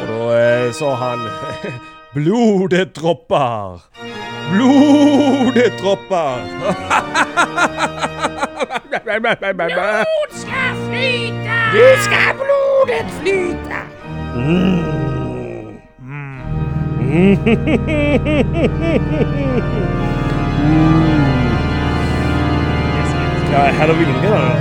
Och då sa han blodet droppar. Blodet droppar. Blod ska flyta. Du ska blodet flyta. Mm. Mm. Ja, Halloween redan då.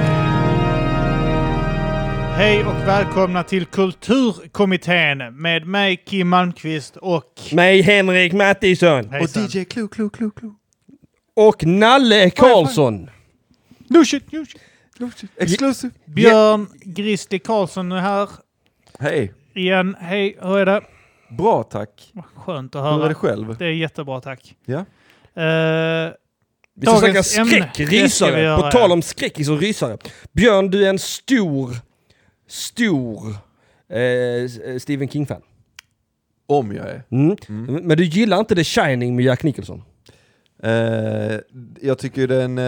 Hej och välkomna till Kulturkommittén med mig Kim Malmqvist och mig Henrik Mattisson. Hejsan. Och DJ Klo. Och Nalle Karlsson. No shit. Exclusive. Björn, Grizzly Carlsson är här. Hej. Igen, hej, hur är det? Bra, tack. Skönt att höra. Hur är det själv? Det är jättebra, tack. Ja. Vi ska snacka skräckrysare. På tal om skräckis och rysare. Björn, du är en stor Stephen King-fan. Om jag är. Mm. Men du gillar inte The Shining med Jack Nicholson? Jag tycker den... det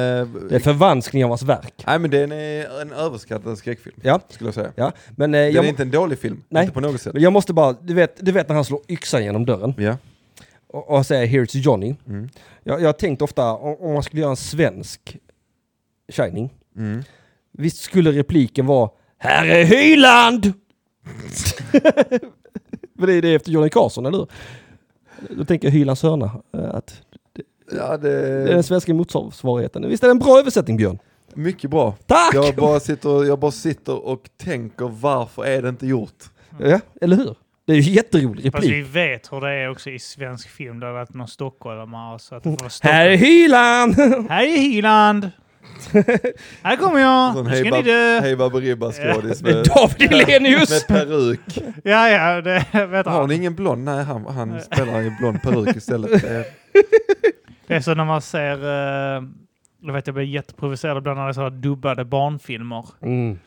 är förvanskning av hans verk. Nej, men den är en överskattad skräckfilm. Ja. Skulle jag säga. Ja. Men, den är inte en dålig film. Nej. Inte på något sätt. Men jag måste bara... Du vet när han slår yxan genom dörren. Ja. Och säger Here's Johnny. Mm. Jag har tänkt ofta om man skulle göra en svensk Shining. Mm. Visst skulle repliken vara här är Hyland! Men det är det efter Joel Karlsson, eller hur? Då tänker jag Hylands hörna. Att det är den svenska motsvarigheten. Visst är det en bra översättning, Björn? Mycket bra. Tack! Jag bara sitter och tänker varför är det inte gjort? Mm. Ja, eller hur? Det är ju jätterolig replik. Fast vi vet hur det är också i svensk film. Där det har varit någon stockholmare. Här är Hyland! Här är Hyland! Här kommer jag! Sån, hej, hej Baberiba skådis. Med David Ilenius! Med peruk. Ja, det vet han. Har ni ingen blond? Nej, han spelar en blond peruk istället. Det är så när man ser... jag blir jätteprovocerad ibland när det är så här dubbade barnfilmer. Mm.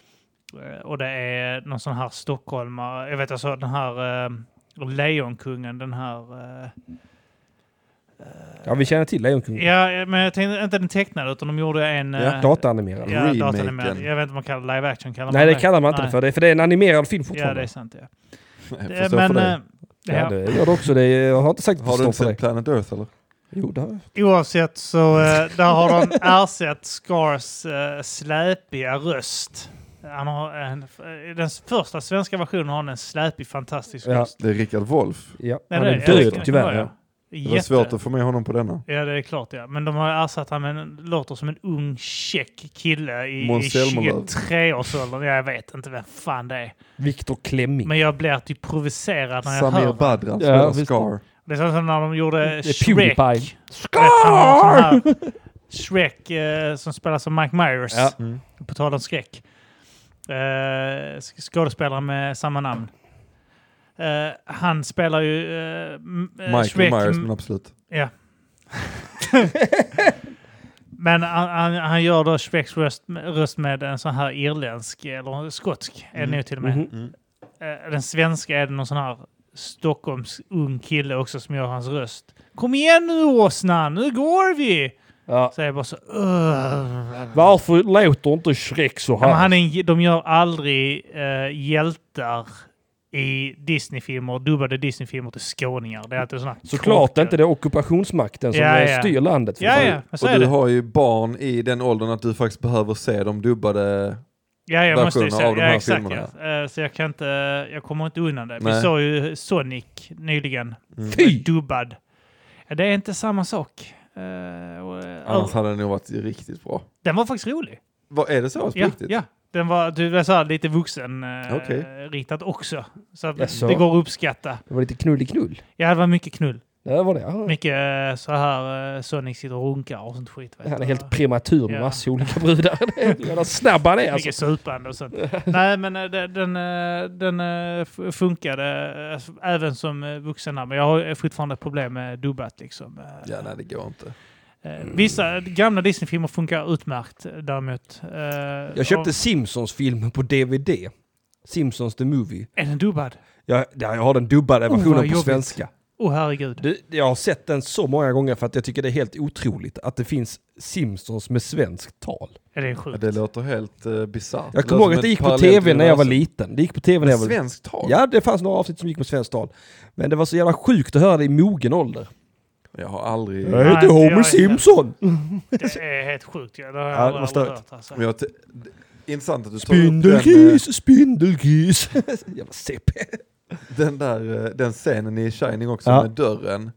Och det är någon sån här stockholmare, jag vet alltså den här Lejonkungen, den här... ja, vi känner till Lejonkungen. Ja, men jag tänkte inte den tecknade, utan de gjorde en... dataanimerad. Ja, dataanimerad. Jag vet inte om man kallar live action. Nej, det kallar man inte för det är en animerad film fortfarande. Ja, det är sant, ja. Jag har inte sagt att förstå för dig. Har du inte sett Planet Earth, eller? Jo, där. Oavsett så, där har de ersatt Scars släpiga röst. Han har den första svenska versionen har en släpig fantastisk röst. Ja, det är Rickard Wolf. Ja. Han är död tyvärr. Ja. Det var svårt att få med honom på denna. Ja, det är klart. Ja. Men de har ersatt han med en, låter som en ung tjeck kille i 23-årsåldern. Jag vet inte vem fan det är. Viktor Klemming. Men jag blir typ provocerad när jag hör Badran, ja, Scar. Det är sånt som när de gjorde Shrek. PewDiePie. Scar! Shrek som spelar som Mike Myers. Ja. Mm. På tal om skräck. Skådespelare med samma namn. Han spelar ju Michael Shrek, Myers, men absolut. Ja. Men han gör då Shreks röst med en sån här irländsk eller skotsk är det nu till och med. Den svenska är det någon sån här Stockholms ung kille också som gör hans röst. Kom igen nu Åsna, nu går vi! Ja. Så jag bara så, varför låter inte Shrek så här? Ja, de gör aldrig hjältar i Disney-filmer, dubbade Disney-filmer till skåningar. Det är alltid såna. Såklart inte, det är ockupationsmakten som styr landet. Och du har ju barn i den åldern att du faktiskt behöver se de dubbade versionerna av de här filmerna. Ja. Så jag kommer inte undan det. Nej. Vi såg ju Sonic nyligen. Mm. Dubbad. Det är inte samma sak. Annars hade den nog varit riktigt bra. Den var faktiskt rolig. Vad är det så? Ja, ja. Den var så här, lite vuxen ritat också. Så att det går att uppskatta. Det var lite knull. Ja, det var mycket knull. Det var det. Ja. Mycket så här Sonic sitter och runkar och sånt skit. Han är helt prematur med massa olika brudar. Jävla snabb han är alltså. Mycket supande och sånt. Nej, men den funkade även som vuxen här. Men jag har fortfarande problem med dubbat liksom. Ja, nej, det går inte. Vissa gamla Disney-filmer funkar utmärkt däremot. Jag köpte Simpsons-filmen på DVD. Simpsons The Movie. Är den dubbad? Ja, jag har den dubbade versionen på svenska. Åh, herregud. Jag har sett den så många gånger för att jag tycker det är helt otroligt att det finns Simpsons med svenskt tal. Är det sjukt? Ja, det låter helt bisarrt. Jag kommer ihåg att det gick på tv när jag var liten. Det gick på tv när jag var liten. Svenskt tal? Ja, det fanns några avsnitt som gick på svenskt tal. Men det var så jävla sjukt att höra det i mogen ålder. Jag har aldrig... Jag heter Homer Simpson. Det är helt sjukt. Det har jag aldrig hört. Alltså. Men jag intressant att du tar Spindelkis, Spindelkis. Jävla CP. Den scenen i Shining också med dörren.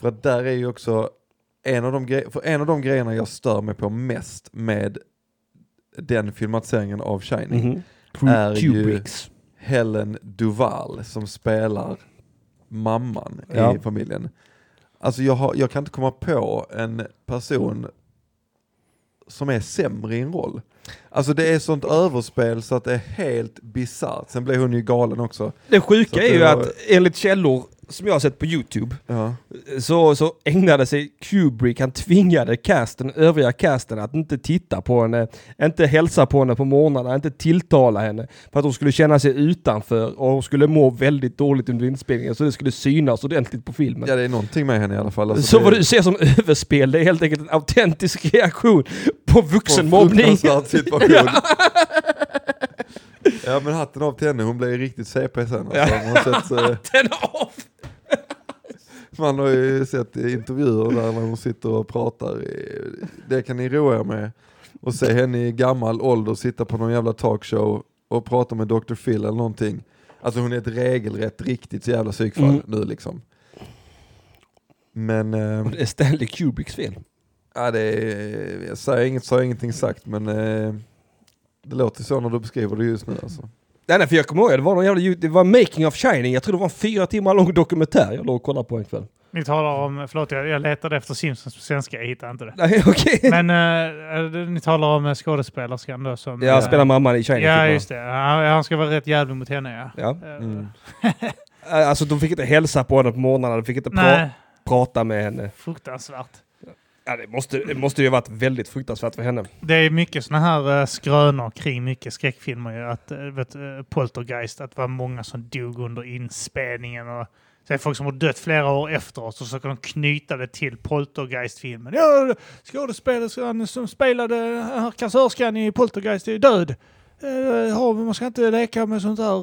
För att där är ju också en av de grejerna jag stör mig på mest med den filmatiseringen av Shining är Kubricks. Ju Helen Duval som spelar mamman i familjen. Alltså jag kan inte komma på en person som är sämre i en roll. Alltså det är sånt överspel så att det är helt bizarrt. Sen blev hon ju galen också. Det sjuka är ju att enligt källor som jag har sett på YouTube så ägnade sig Kubrick, han tvingade övriga casten att inte titta på henne, inte hälsa på henne på morgnarna, inte tilltala henne för att hon skulle känna sig utanför och hon skulle må väldigt dåligt under inspelningen så det skulle synas ordentligt på filmen. Ja, det är någonting med henne i alla fall. Alltså, så vad du ser som överspel, det är helt enkelt en autentisk reaktion på vuxenmobbning. På situation. Ja, men hatten av till henne. Hon blev riktigt CP sen. Alltså. Hatten av! Man har ju sett intervjuer där när hon sitter och pratar. Det kan ni roa er med. Och se henne i gammal ålder sitta på någon jävla talkshow och prata med Dr Phil eller någonting. Alltså hon är ett regelrätt riktigt jävla psykfall nu liksom. Men... det är Stanley Kubricks fel. Ja, det är... Jag sa ingenting sagt, men... Det låter så när du beskriver det just nu alltså. Nej, för jag kommer ihåg, det var Making of Shining. Jag tror det var en 4 timmar lång dokumentär jag låg och kollade på en kväll. Ni talar om, förlåt, jag letade efter Simpsons på svenska, jag hittade inte det. Nej, okej. Men ni talar om skådespelerskan då som... Ja, spelar mamman i Shining. Ja, just det. Han ska vara rätt jävlig mot henne, ja. Ja. Mm. Alltså, de fick inte hälsa på henne på morgnarna, de fick inte prata med henne. Fruktansvärt. Ja, det måste ju ha varit väldigt fruktansvärt för henne. Det är mycket såna här skrönor kring mycket skräckfilmer. Att, Poltergeist, att det var många som dog under inspelningen. Och så är folk som har dött flera år efteråt och så kan de knyta det till Poltergeist-filmen. Ja, skådespelaren som spelade kassörskan i Poltergeist är död. Ja, man ska inte leka med sånt här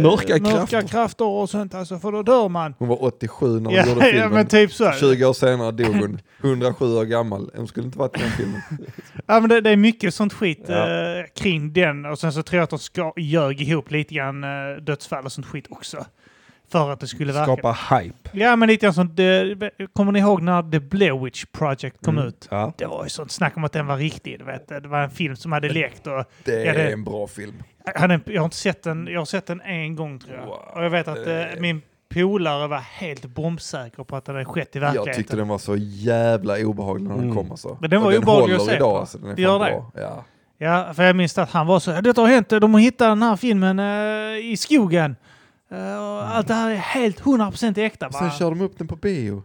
mörka krafter och sånt alltså, för då dör man. Hon var 87 när hon gjorde filmen. Ja, men typ så. 20 år senare dog hon, 107 år gammal. Hon skulle inte varit i den filmen. Ja, men det är mycket sånt skit kring den. Och sen så tror jag att de ljög ihop lite grann dödsfall och sånt skit också. För att det skulle skapa hype. Ja, men lite sånt. Kommer ni ihåg när The Blair Witch Project kom ut? Ja. Det var ju sånt snack om att den var riktig. Vet du? Det var en film som hade lekt. Och det är en bra film. Jag har inte sett den. Jag har sett den en gång, tror jag. Wow. Och jag vet att min polare var helt bombsäker på att den hade skett i verkligheten. Jag tyckte den var så jävla obehaglig när den kom. Alltså. Men den var obehaglig att se. Alltså, den är bra. Ja, för jag minns att han var så. Det har hänt. De har hittat den här filmen i skogen. Allt det här är helt 100% äkta. Sen kör de upp den på bio.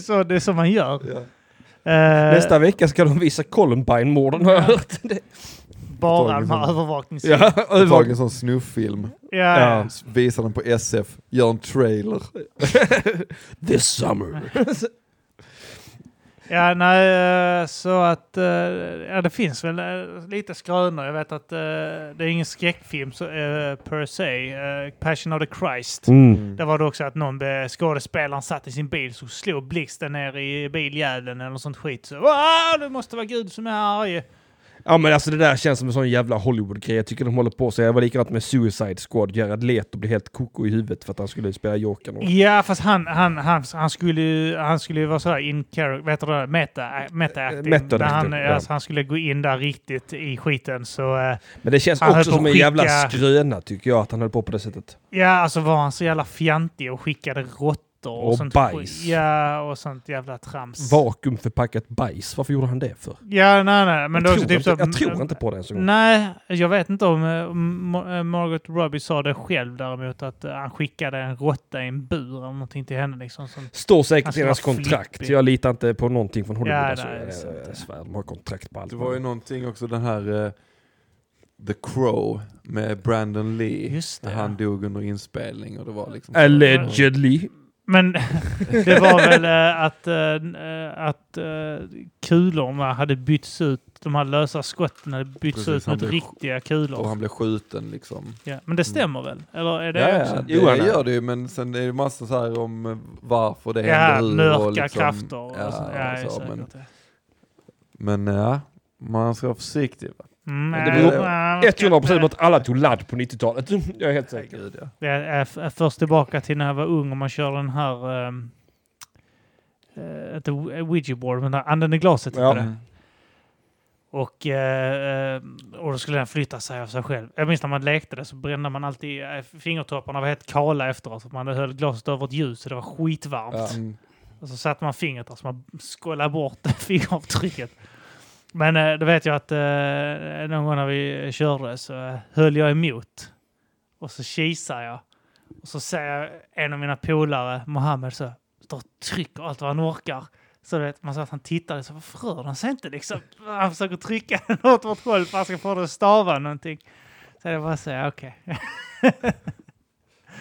Så det är som man gör. Ja. Nästa vecka ska de visa Columbine-morden, har jag hört. Bara de här övervakningsfilmer. Ja, en sån snufffilm. Ja. Visar den på SF. Gör en trailer. This summer. Ja, nej, så att det finns väl lite skrönor. Jag vet att det är ingen skräckfilm så, per se. Passion of the Christ. Det var det också att någon skådespelaren satt i sin bil så slog blixten ner i biljäveln eller sånt skit. Så, det måste vara Gud som är arg. Ja, men alltså det där känns som en sån jävla Hollywood-grej. Jag tycker de håller på så. Jag var likadant med Suicide Squad. Jared Leto blev helt koko i huvudet för att han skulle spela Jokern. Ja, fast han skulle ju vara sådär meta-acting. Alltså, han skulle gå in där riktigt i skiten. Så, men det känns också som en jävla skröna, tycker jag, att han höll på det sättet. Ja, alltså var han så jävla fjantig och skickade råttor och sånt bajs. Ja, och sånt jävla trams. Vakuumförpackat bajs. Varför gjorde han det för? Ja, nej. Men jag tror inte på det ens en gång. Nej, jag vet inte om Margot Robbie sa det själv däremot att han skickade en råtta i en bur eller någonting till henne. Liksom, står säkert i deras kontrakt. Flippig. Jag litar inte på någonting från Hollywood. Ja, nej, alltså, jag svär, de har kontrakt på allt. Det var ju någonting också den här... The Crow med Brandon Lee. Just det, han dog under inspelning och det var liksom allegedly. Men det var väl att kulorna hade bytts ut. De här lösa skotten hade bytts ut mot riktiga kulor. Och han blev skjuten liksom. Ja, men det stämmer väl? Eller är det det gör det ju. Men sen är det massa så här om varför det händer. Ja, mörka liksom, krafter. Och så, men ja, man ska vara försiktig va? Men det beror 100% på att alla tog ladd på 90-talet. Jag är helt säker. Gud, ja. Jag är först tillbaka till när jag var ung och man körde den här ett Ouija board, men anden i glaset heter det. Och då skulle den flytta sig av sig själv. Jag minns när man lekte det så brände man alltid fingertopparna var helt kala efteråt för man höll glaset över ett ljus så det var skitvarmt. Och så satte man fingret och så man skållade bort fingeravtrycket. Men då vet jag att någon gång när vi körde så höll jag emot. Och så kisar jag. Och så säger en av mina polare, Mohammed, så då trycker allt vad han orkar. Så vet man så att han tittade så, varför rör han sig inte liksom? Han försöker trycka något åt håll för att han ska få det att stava någonting. Så det bara säger okej.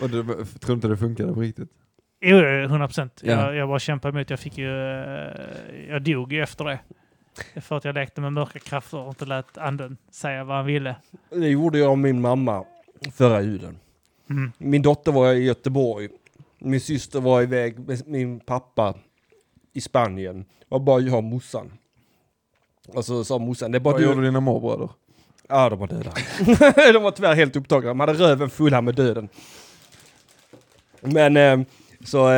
Och du tror inte det funkade på riktigt? Jo, 100%. Jag bara kämpade emot. Jag fick ju, jag dog ju efter det. För att jag lekte med mörka krafter och inte lät anden säga vad han ville. Det gjorde jag och min mamma förra julen. Min dotter var i Göteborg. Min syster var iväg med min pappa i Spanien. Och bara jag och morsan. Och så sa morsan... Vad gjorde dina morbröder? Ja, de var döda. De var tyvärr helt upptagna. De hade röven full här med döden. Men så...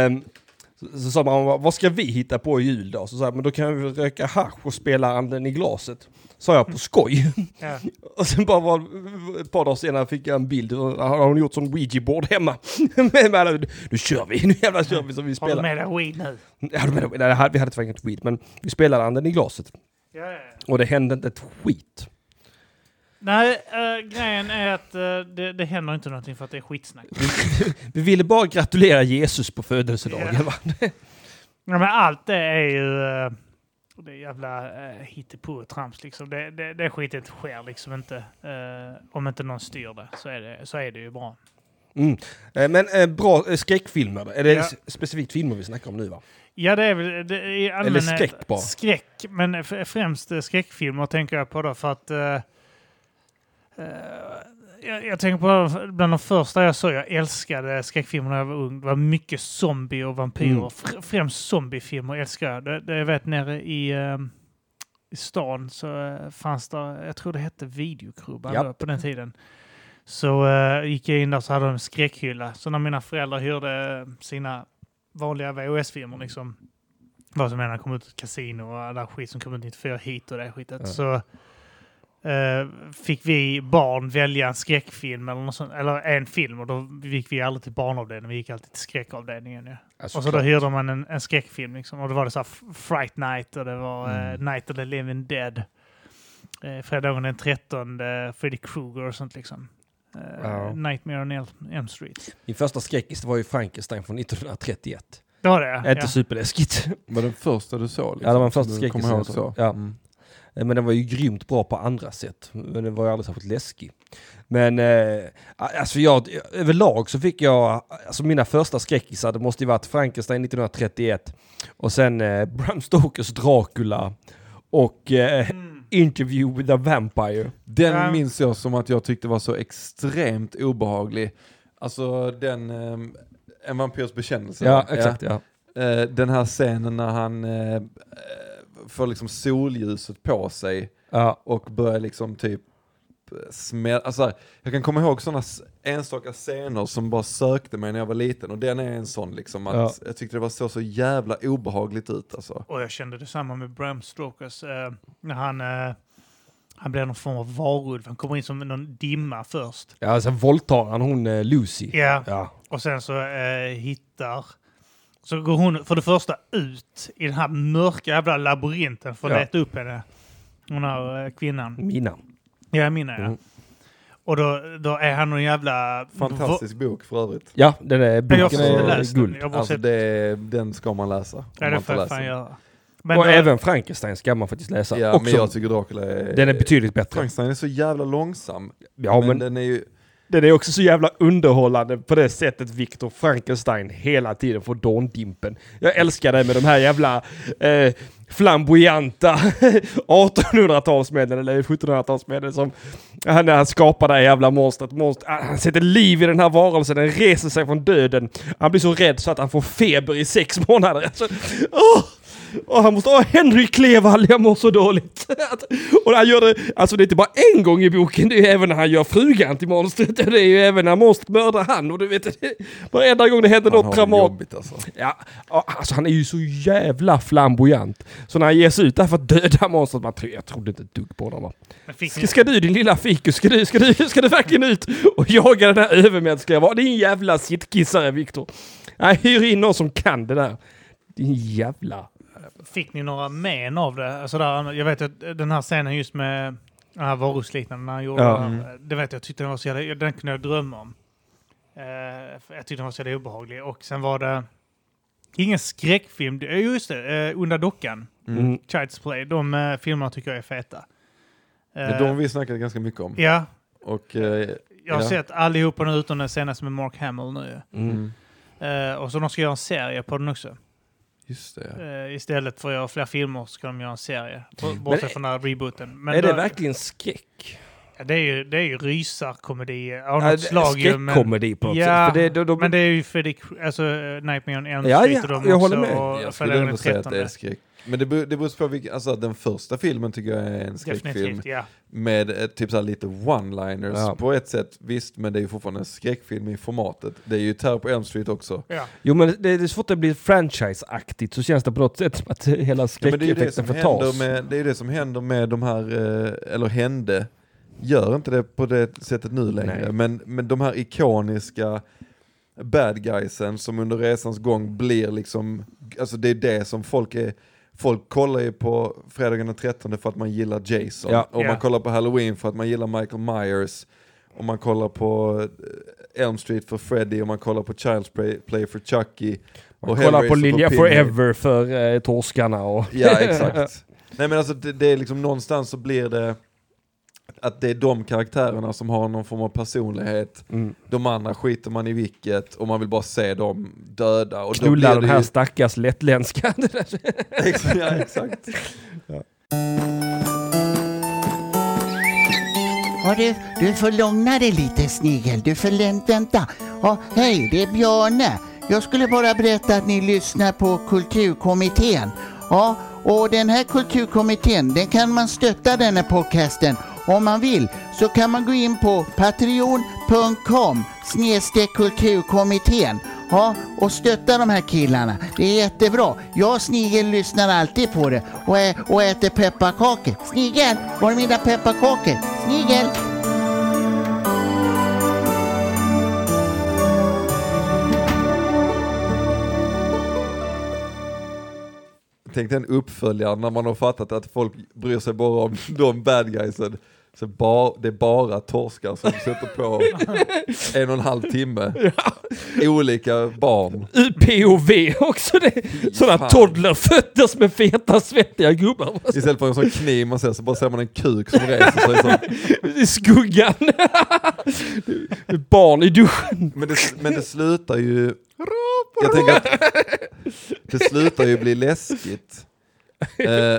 Så sa man, vad ska vi hitta på i jul då? Så sa jag, men då kan vi röka hasch och spela anden i glaset. Sa jag på skoj. Ja. Och sen bara ett par dagar senare fick jag en bild. Har hon gjort sån Ouija-board hemma? Nu kör vi. Nu jävla kör vi som vi spelar. Har du med dig weed nu? Ja, nej, vi hade tyvärr inget weed, men vi spelade anden i glaset. Ja. Och det hände inte ett skit. Nej, grejen är att det händer inte någonting för att det är skitsnack. Vi ville bara gratulera Jesus på födelsedagen. Yeah. Ja, men allt det är ju det jävla hittepå-trams. Liksom. Det skitet sker liksom inte. Om inte någon styr det så är det ju bra. Men bra skräckfilmer. Är det specifikt filmer vi snackar om nu va? Ja, det är väl... Eller skräck bara. Skräck, men främst skräckfilmer tänker jag på då för att... Jag tänker på bland de första jag såg. Jag älskade skräckfilmer när jag var ung. Det var mycket zombie och vampyrer. Främst zombiefilmer älskar jag. Jag vet nere i stan så fanns det, jag tror det hette videokrubban på den tiden. Så gick jag in där så hade de en skräckhylla. Så när mina föräldrar hyrde sina vanliga VHS-filmer liksom, vad som än kom ut kasino och alla skit som kom ut 94 hit och det skitet. Så fick vi barn välja en skräckfilm eller något sånt, eller en film och då gick vi aldrig till barnavdelningen, vi gick alltid till skräckavdelningen och så då hyrde man en skräckfilm liksom, och då var det så här Fright Night och det var Night of the Living Dead, fredagen den 13, Freddy Krueger och sånt liksom. Nightmare on Elm Street. Min första skräckis var ju Frankenstein från 1931. Det var det? Inte superläskigt. Var den första du såg? Liksom? Ja, det var den första skräckisen så. Ja. Men den var ju grymt bra på andra sätt. Men den var ju aldrig särskilt läskig. Men alltså jag, överlag så fick jag... Alltså mina första skräckisar, det måste ju varit Frankenstein 1931. Och sen Bram Stokers Dracula. Och Interview with a Vampire. Den minns jag som att jag tyckte var så extremt obehaglig. alltså den... En vampyrs bekännelse. Ja, exakt. Ja. Den här scenen när han... för liksom solljuset på sig och börjar liksom typ smälla. Alltså, jag kan komma ihåg sådana enstaka scener som bara sökte mig när jag var liten och den är en sån liksom att jag tyckte det var så jävla obehagligt ut alltså. Och jag kände detsamma med Bram Stokers när han blev någon form av varulv. Han kommer in som någon dimma först. Ja, sen våldtar han hon Lucy. Yeah. Ja. Och sen så så går hon för det första ut i den här mörka jävla labyrinten för att leta upp henne. Hon har kvinnan. Mina. Mm. Och då är han någon jävla... Fantastisk bok för övrigt. Ja, den boken är guld. Den ska man läsa. Ja, det får fan göra. Men, och även Frankenstein ska man faktiskt läsa. Ja, också. Men jag tycker Dracula är... Den är betydligt bättre. Frankenstein är så jävla långsam. Ja, men den är ju... Den är också så jävla underhållande på det sättet Viktor Frankenstein hela tiden får dåndimpen. Jag älskar det med de här jävla flamboyanta 1800-talsmedlen eller 1700-talsmedlen som när han skapar det här jävla monstret. Han sätter liv i den här varelsen. Den reser sig från döden. Han blir så rädd så att han får feber i 6 månader. Alltså, han måste ha Henry Klevall, jag mår så dåligt. Och han gör det, alltså det är inte bara en gång i boken, det är även när han gör frugan till monstret, det är ju även när monstret mördar han, och du vet, varenda gång det händer något dramatiskt. Alltså. Ja, alltså han är ju så jävla flamboyant. Så när han ges ut där för att döda monstret, man tror, jag trodde inte ett dugg på honom. Ska du din lilla fikus, ska du verkligen ut och jaga den här övermänskliga? Vad din jävla sittkissare, Viktor. Nej, hyr in någon som kan det där. Din jävla... Fick ni några men av det? Alltså där, jag vet att den här scenen just med den här varusliknande när han gjorde det vet jag tyckte den var så jävla, den kunde jag drömma om. Jag tyckte den var så jävla obehaglig. Och sen var det ingen skräckfilm. Just det, Under dockan. Mm. Child's Play. De filmerna tycker jag är feta. De vi snackade ganska mycket om. Ja. Och, jag har sett allihopa nu utom den senaste med Mark Hamill nu. Mm. Och så de ska göra en serie på den också. Just det. Istället för att göra fler filmer ska de göra en serie. Bortsett från den här rebooten. Men är det verkligen skräck? Ja, det är ju rysarkomedier av något slag. Skräckkomedi på något sätt. För de... Men det är ju Freddy, alltså Nightmare on Elm Street. Ja, och jag håller med. Jag skulle inte säga att det är skräck. Men det beror på vilka, alltså den första filmen tycker jag är en skräckfilm. Ja. Med typ så här lite one-liners på ett sätt. Visst, men det är ju fortfarande en skräckfilm i formatet. Det är ju Terror på Elm Street också. Ja. Jo, men det är svårt att bli franchise-aktigt. Så känns det på något sätt som att hela skräckeffekten förtas. Det är ju det som händer med de här, eller hände. Gör inte det på det sättet nu längre. Men de här ikoniska... bad guysen som under resans gång blir liksom, alltså det är det som folk kollar ju på fredagen den 13 för att man gillar Jason och man kollar på Halloween för att man gillar Michael Myers och man kollar på Elm Street för Freddy och man kollar på Child's Play för Chucky man och kollar på Lilja Forever för torskarna och ja, exakt. Nej men alltså det är liksom någonstans så blir det att det är de karaktärerna som har någon form av personlighet. Mm. De andra skiter man i vilket. Och man vill bara se dem döda. Och knulla de här ju... stackars lättländska. Ja, exakt. Ja. Du får långna dig lite, snigel. Du får vänta. Hej, det är Björne. Jag skulle bara berätta att ni lyssnar på Kulturkommittén. Ja, och den här Kulturkommittén, den kan man stötta den här podcasten. Om man vill så kan man gå in på patreon.com/kulturkommittén och stötta de här killarna. Det är jättebra. Jag och Snigel lyssnar alltid på det och äter pepparkakor. Snigel, var är mina pepparkakor? Snigel! Tänk dig en uppföljare när man har fattat att folk bryr sig bara om de bad guysen. Så det är bara torskar som sätter på 1,5 timme. Ja. Olika barn. POV också. Det. Sådana toddlerfötter som är feta, svettiga gubbar. Istället för en sån kniv man ser så bara ser man en kuk som reser sig. I skuggan. Barn i duschen. Men det slutar ju... Jag tänker att det slutar ju bli läskigt.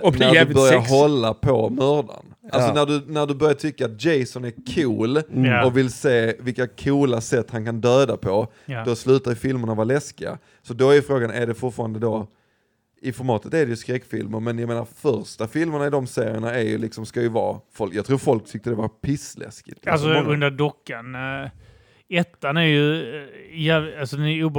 Och när du börjar hålla på mördaren. Alltså när du börjar tycka att Jason är cool och vill se vilka coola sätt han kan döda på, då slutar ju filmerna vara läskiga. Så då är frågan, är det fortfarande då i formatet är det ju skräckfilmer, men jag menar första filmerna i de serierna är ju liksom ska ju vara folk, jag tror folk tyckte det var pissläskigt. Alltså Under dockan ettan är ju alltså i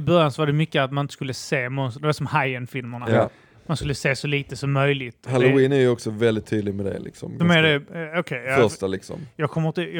början så var det mycket att man inte skulle se monster. Det var som Hajen-filmerna. Ja. Man skulle se så lite som möjligt. Halloween är ju också väldigt tydlig med det. Liksom. De är det okay, första liksom. Jag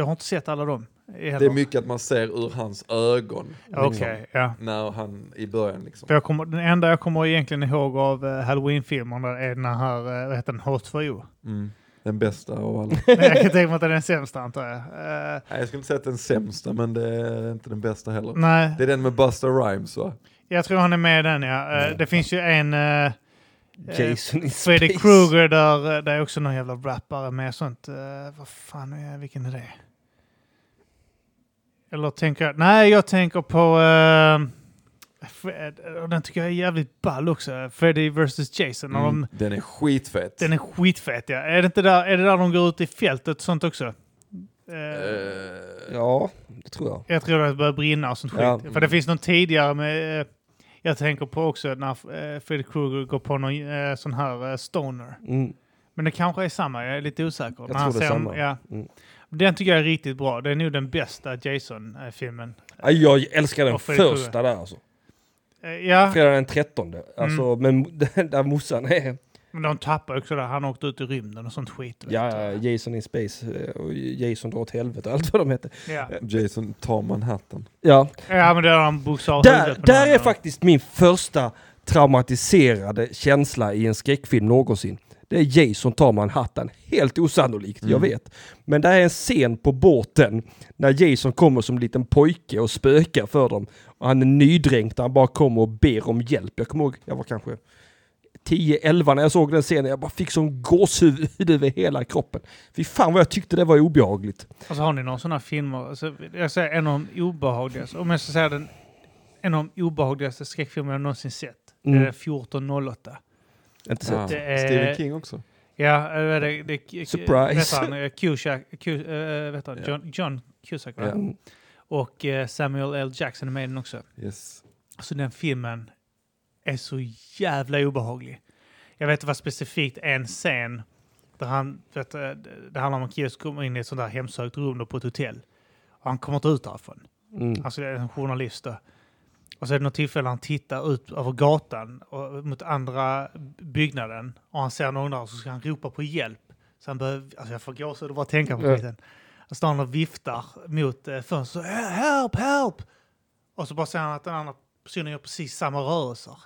har inte sett alla dem. Det är mycket att man ser ur hans ögon. Liksom, när han i början liksom. Den enda jag kommer egentligen ihåg av Halloween-filmerna är den här, vad heter den, H2O. Mm. Den bästa av alla. Nej, jag kan tänka mig att den är den sämsta antar jag. Nej, jag skulle inte säga att den sämsta, men det är inte den bästa heller. Nej. Det är den med Busta Rhymes va? Jag tror han är med i den, ja. Det finns ju en... Jason in Space. Freddy Krueger, där är också någon jävla rappare med sånt. Vad fan är, vilken är det? Eller tänker jag... Nej, jag tänker på... Fred, och den tycker jag är jävligt ball också. Freddy vs. Jason. Den är skitfett. Den är skitfett, ja. Är det inte där, är det där de går ut i fältet och sånt också? Ja, det tror jag. Jag tror att det börjar brinna och sånt skit. Ja. För det finns någon tidigare med... jag tänker på också när Freddy Krueger går på någon sån här stoner. Mm. Men det kanske är samma, jag är lite osäker. Jag tror det är samma. Ja. Mm. Den tycker jag är riktigt bra. Det är nog den bästa Jason-filmen. Jag älskar den första Kruger. Där alltså. Ja. Fredag den 13. Alltså, men där morsan är... Men de tappar också där. Han åkte ut i rymden och sånt skit. Ja, Jason in Space. Och Jason drar åt helvete. Allt vad de heter. Ja. Jason tar Manhattan. Ja. Ja, men det är de boxar där är faktiskt min första traumatiserade känsla i en skräckfilm någonsin. Det är Jason tar Manhattan. Helt osannolikt, jag vet. Men det är en scen på båten när Jason kommer som liten pojke och spökar för dem. Och han är nydränkt, han bara kommer och ber om hjälp. Jag kommer ihåg, jag var kanske 10-11 när jag såg den scenen. Jag bara fick som gåshud över hela kroppen. Fy fan vad jag tyckte det var obehagligt. Alltså har ni någon sån här film? Alltså, jag säger en av de obehagligaste. Om jag ska säga den, en av de obehagligaste skräckfilmer jag någonsin sett. Det är 1408. Inte sett. Ja. Stephen King också. Ja, det surprise. John Cusack. Ja. Och Samuel L. Jackson är med den också. Yes. Alltså den filmen är så jävla obehaglig. Jag vet inte vad specifikt en scen där han, vet, det handlar om en kille som kommer in i ett sånt där hemsökt rum på ett hotell. Och han kommer inte ut därifrån. Alltså det är en journalist då. Och så är det något tillfälle han tittar ut över gatan och mot andra byggnaden och han ser någon där och så ska han ropa på hjälp. Så han börjar, alltså jag får gå så och bara tänka på skiten. Han står och viftar mot fönstret. Help! Och så bara ser han att den andra personen gör precis samma rörelser.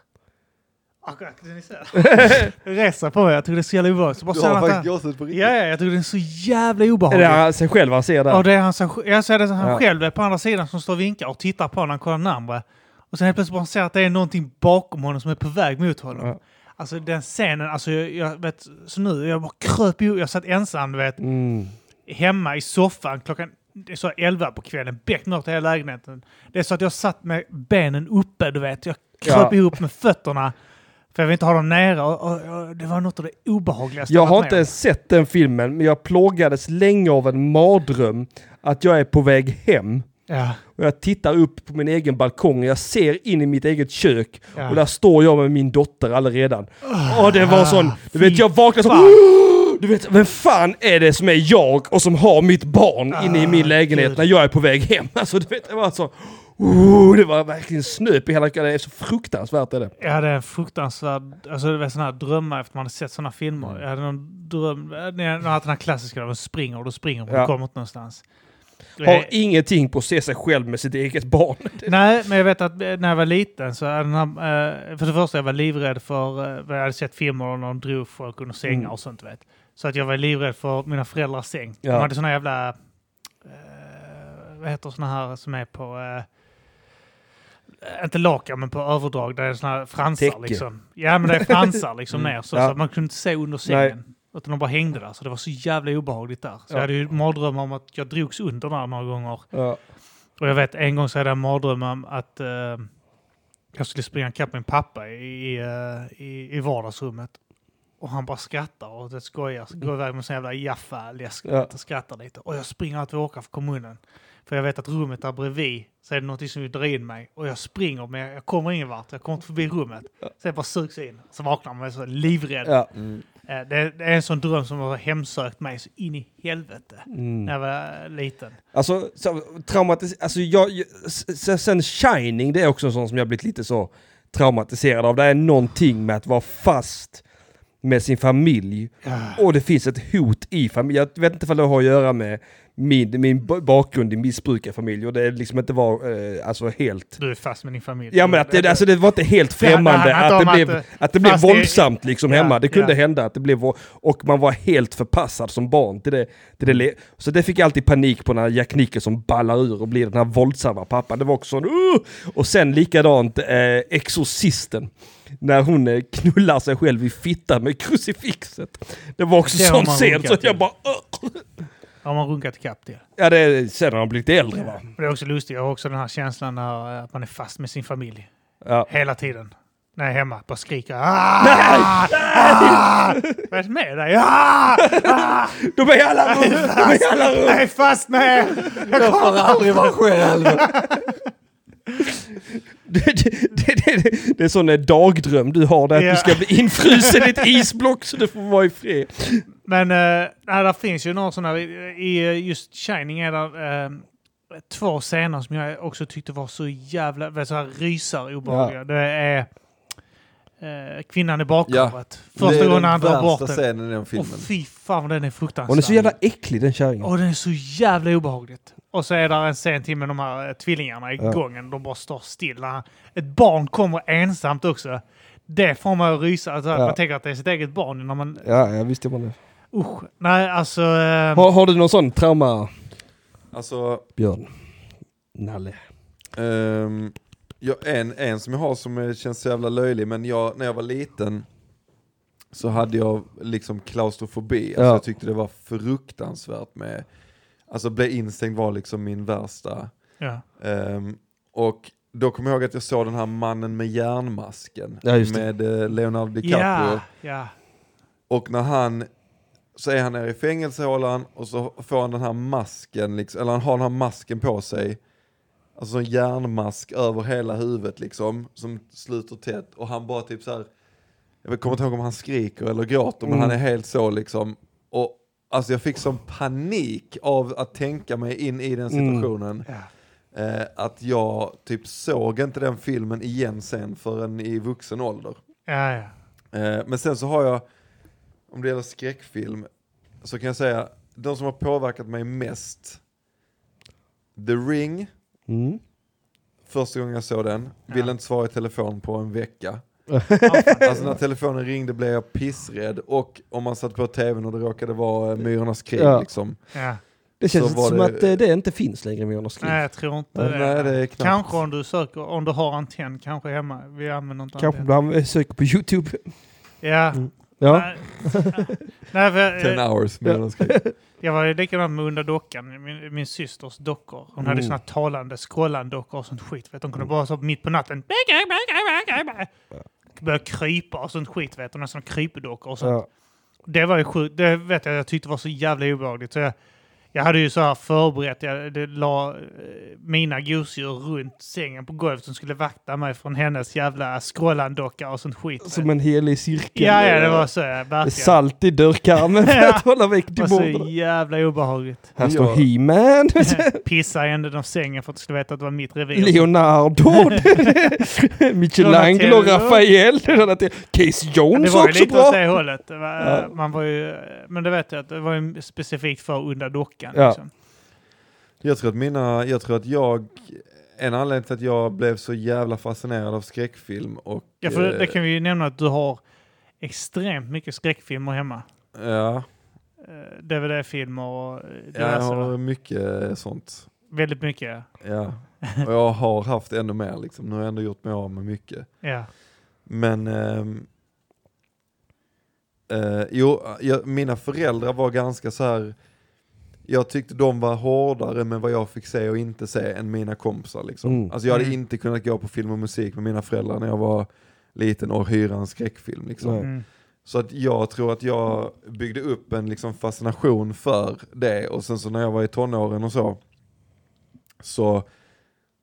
Resa på mig, jag tycker det är så jävla obehagligt. Du har faktiskt gåsigt på riktigt. Ja, jag tycker det är så jävla obehagligt. Är det han sig själv han ser där? Ja, det är han, jag ser det han själv är på andra sidan som står och vinkar och tittar på när han kollar närmare. Och sen helt plötsligt bara ser att det är någonting bakom honom som är på väg mot honom. Ja. Alltså den scenen, alltså jag vet, så nu, jag bara kröp ihop, jag satt ensam, du vet, hemma i soffan, klockan det är så 11 på kvällen, bäckmörkt i hela lägenheten. Det är så att jag satt med benen uppe, du vet, jag kröp ihop med fötterna. För jag vill inte ha dem nära. Och det var något av det obehagligaste. Jag har inte sett den filmen. Men jag plågades länge av en mardröm. Att jag är på väg hem. Ja. Och jag tittar upp på min egen balkong. Jag ser in i mitt eget kök. Ja. Och där står jag med min dotter allaredan. Och det var sån... Du vet, jag vaknade så... Du vet, vem fan är det som är jag och som har mitt barn inne i min lägenhet när jag är på väg hem? Alltså, du vet, det var så... det var verkligen snöp i hela... Det är så fruktansvärt, är det? Ja, det är fruktansvärt... Alltså, det var sådana här drömmar efter man hade sett sådana filmer. Jag hade någon dröm... Jag hade den här klassiska där man springer och då springer man kommer åt någonstans. Har ingenting på att se sig själv med sitt eget barn. Nej, men jag vet att när jag var liten så... För det första, jag var livrädd för... Jag hade sett filmer och någon drog folk under sängar och sånt, vet. Så att jag var livrädd för mina föräldrars säng. Ja. De hade såna jävla... vad heter såna här som är på... inte lakan, men på överdrag där är såna här fransar täcke. Liksom. Ja, men det är fransar liksom ner. Så man kunde inte se under sängen. Utan de bara hängde där. Så det var så jävla obehagligt där. Så jag hade ju mardrömmar om att jag drogs under där några gånger. Ja. Och jag vet, en gång så hade jag en mardröm om att jag skulle springa kapp min pappa i vardagsrummet. Och han bara skrattar och det skojar. Så går iväg med sån jävla jaffa-läsk och skrattar lite. Och jag springer att vi åker för kommunen. För jag vet att rummet där bredvid så är det något som drar in mig. Och jag springer, men jag kommer ingen vart. Jag kommer inte förbi rummet. Sen bara sugs in. Så vaknar man så livrädd. Ja. Det är en sån dröm som har hemsökt mig så in i helvete. När jag var liten. Alltså, sen Shining, det är också en sån som jag blivit lite så traumatiserad av. Det är någonting med att vara fast med sin familj. Och det finns ett hot i familjen. Jag vet inte vad det har att göra med min bakgrund i missbrukarfamilj, och det liksom inte var alltså helt... Du är fast med din familj. Ja, men att det, alltså, det var inte helt främmande att det blev våldsamt liksom hemma. Det kunde hända att det blev... Och man var helt förpassad som barn till det. Så det fick jag alltid panik på när Jack Nicholson ballar ur och blir den här våldsamma pappan. Det var också Och sen likadant Exorcisten. När hon knullar sig själv i fittan med krucifixet. Det var också sån scen så jag bara... Har man runkat i kapp det? Ja, det är sedan man har blivit äldre, va? Men det är också lustigt. Jag har också den här känslan att man är fast med sin familj. Ja. Hela tiden. När jag är hemma. Bara skriker. Nej! Vad är det med dig? De är i alla rum! Jag är fast med! Jag får aldrig vara själv! Det är sån dagdröm du har där, att du ska bli infrusen i ett isblock så du får vara i fred. Men där finns ju några sådana, i just Shining är där två scener som jag också tyckte var så jävla så här rysar obehagliga. Ja. Det är kvinnan i bakgrunden. Ja. Första gången han drar bort den. Och fy fan, den är fruktansvärd. Och den är så jävla äcklig, den kärringen. Och den är så jävla obehagligt. Och så är där en scen till med de här tvillingarna i gången. De bara står stilla. Ett barn kommer ensamt också. Det får man rysa. Alltså, man tänker att det är sitt eget barn. När man... Ja, jag visste man det. Usch, nej alltså... Har du någon sån trauma? Alltså... Björn. Nalle. En som jag har som känns så jävla löjlig. Men när jag var liten så hade jag liksom klaustrofobi. Alltså, jag tyckte det var fruktansvärt med... Alltså blev instängd var liksom min värsta. Ja. Och då kommer jag ihåg att jag såg den här mannen med järnmasken. Ja, med Leonardo DiCaprio. Ja. Och när han... Så är han nere i fängelsehålan och så får han den här masken. Liksom, eller han har den här masken på sig. Alltså en järnmask över hela huvudet liksom. Som sluter tätt. Och han bara typ så här... Jag kommer inte ihåg om han skriker eller gråter. Men han är helt så liksom... Och alltså jag fick som panik av att tänka mig in i den situationen. Yeah. Att jag typ såg inte den filmen igen sen förrän i vuxen ålder. Yeah. Men sen så har jag, om det gäller skräckfilm, så kan jag säga, de som har påverkat mig mest. The Ring. Första gången jag såg den. Ville inte svara i telefon på en vecka. Alltså när telefonen ringde blev jag pissrädd. Och om man satt på tvn och det råkade vara Myrornas krig liksom. Ja. Det känns inte som att det inte finns längre Myrornas krig. Nej, jag tror inte det. Nej, det är knappt. Kanske om du har antenn kanske hemma. Vi använder inte antenn. Kanske söker på YouTube. Ja. Ja. Nej, för, 10 hours Myrornas krig. Jag var ju likadant med Under dockan, min systers dockor. Hon hade såna talande, skrollande dockor och sånt skit. Vet. Hon kunde bara så mitt på natten börja krypa och sånt skit, vet du, någon sån krypdockor och sånt. Ja. Det var ju sjukt, det vet jag tyckte var så jävla obehagligt. Så jag hade ju så här förberett, jag la mina gosedjur runt sängen på golvet som skulle vakta mig från hennes jävla skrålandocka och sånt skit. Som en helig cirkel. Ja, det var så. Verkligen. Salt i dörrkarmen för att hålla väck till bordet. Det var så jävla obehagligt. Här står He-Man. Pissa i änden av sängen för att du skulle veta att det var mitt revir. Leonardo. Michelangelo, Raphael. Case Jones också bra. Det var ju lite åt det hållet. Man var ju, men det vet jag att det var ju specifikt för Under dockan. Ja. Liksom. En anledning till att jag blev så jävla fascinerad av skräckfilm och... Ja, för det kan vi ju nämna att du har extremt mycket skräckfilmer hemma. Ja. DVD-filmer och... Jag har mycket sånt. Väldigt mycket. Ja. Och jag har haft ännu mer liksom. Nu har jag ändå gjort mig av med mycket. Ja. Men... mina föräldrar var ganska så här... Jag tyckte de var hårdare med vad jag fick se och inte se än mina kompisar. Liksom. Alltså jag hade inte kunnat gå på film och musik med mina föräldrar när jag var liten och hyra en skräckfilm. Liksom. Så att jag tror att jag byggde upp en liksom, fascination för det. Och sen så när jag var i tonåren och så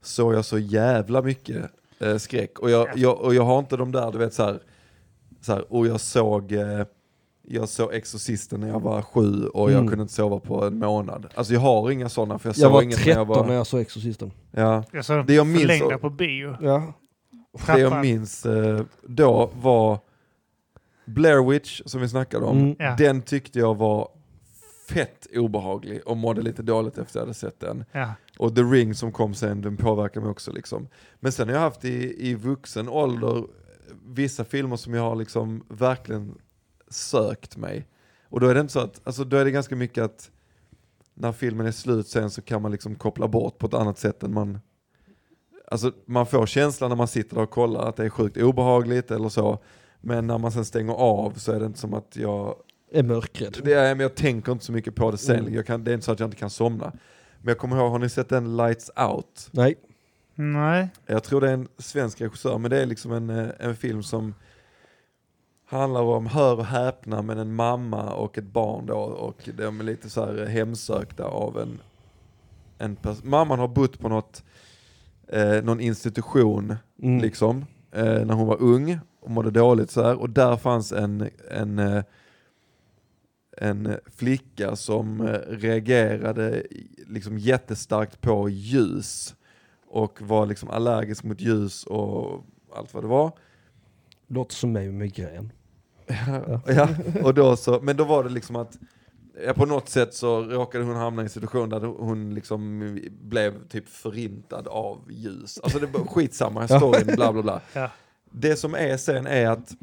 såg jag så jävla mycket skräck. Och jag har inte de där, du vet så här och jag såg... Jag såg Exorcisten när jag var 7 och jag kunde inte sova på en månad. Alltså jag har inga sådana för jag såg inget när jag var 13 när jag såg Exorcisten. Ja. Jag såg den förlängda på bio. Ja. Det jag minns då var Blair Witch som vi snackade om. Den tyckte jag var fett obehaglig och mådde lite dåligt efter jag hade sett den. Ja. Och The Ring som kom sen, den påverkar mig också liksom. Men sen har jag haft i vuxen ålder vissa filmer som jag har liksom verkligen sökt mig. Och då är det inte så att, alltså då är det ganska mycket att när filmen är slut sen så kan man liksom koppla bort på ett annat sätt än man, alltså man får känslan när man sitter där och kollar att det är sjukt obehagligt eller så. Men när man sen stänger av så är det inte som att jag är mörkret. Det är, men jag tänker inte så mycket på det sen. Det är inte så att jag inte kan somna. Men jag kommer ihåg, har ni sett den Lights Out? Nej. Nej. Jag tror det är en svensk regissör, men det är liksom en film som handlar om, hör och häpna, men en mamma och ett barn då, och de är lite så här hemsökta av en person. Mamman har bott på någon institution liksom när hon var ung och mådde dåligt så här, och där fanns en flicka som reagerade liksom jättestarkt på ljus och var liksom allergisk mot ljus och allt vad det var. Låter som mig med migrän. Ja, och då så, men då var det liksom att på något sätt så råkade hon hamna i en situation där hon liksom blev typ förintad av ljus. Alltså det var skitsamma historien, bla bla bla. Ja. Det som är sen är att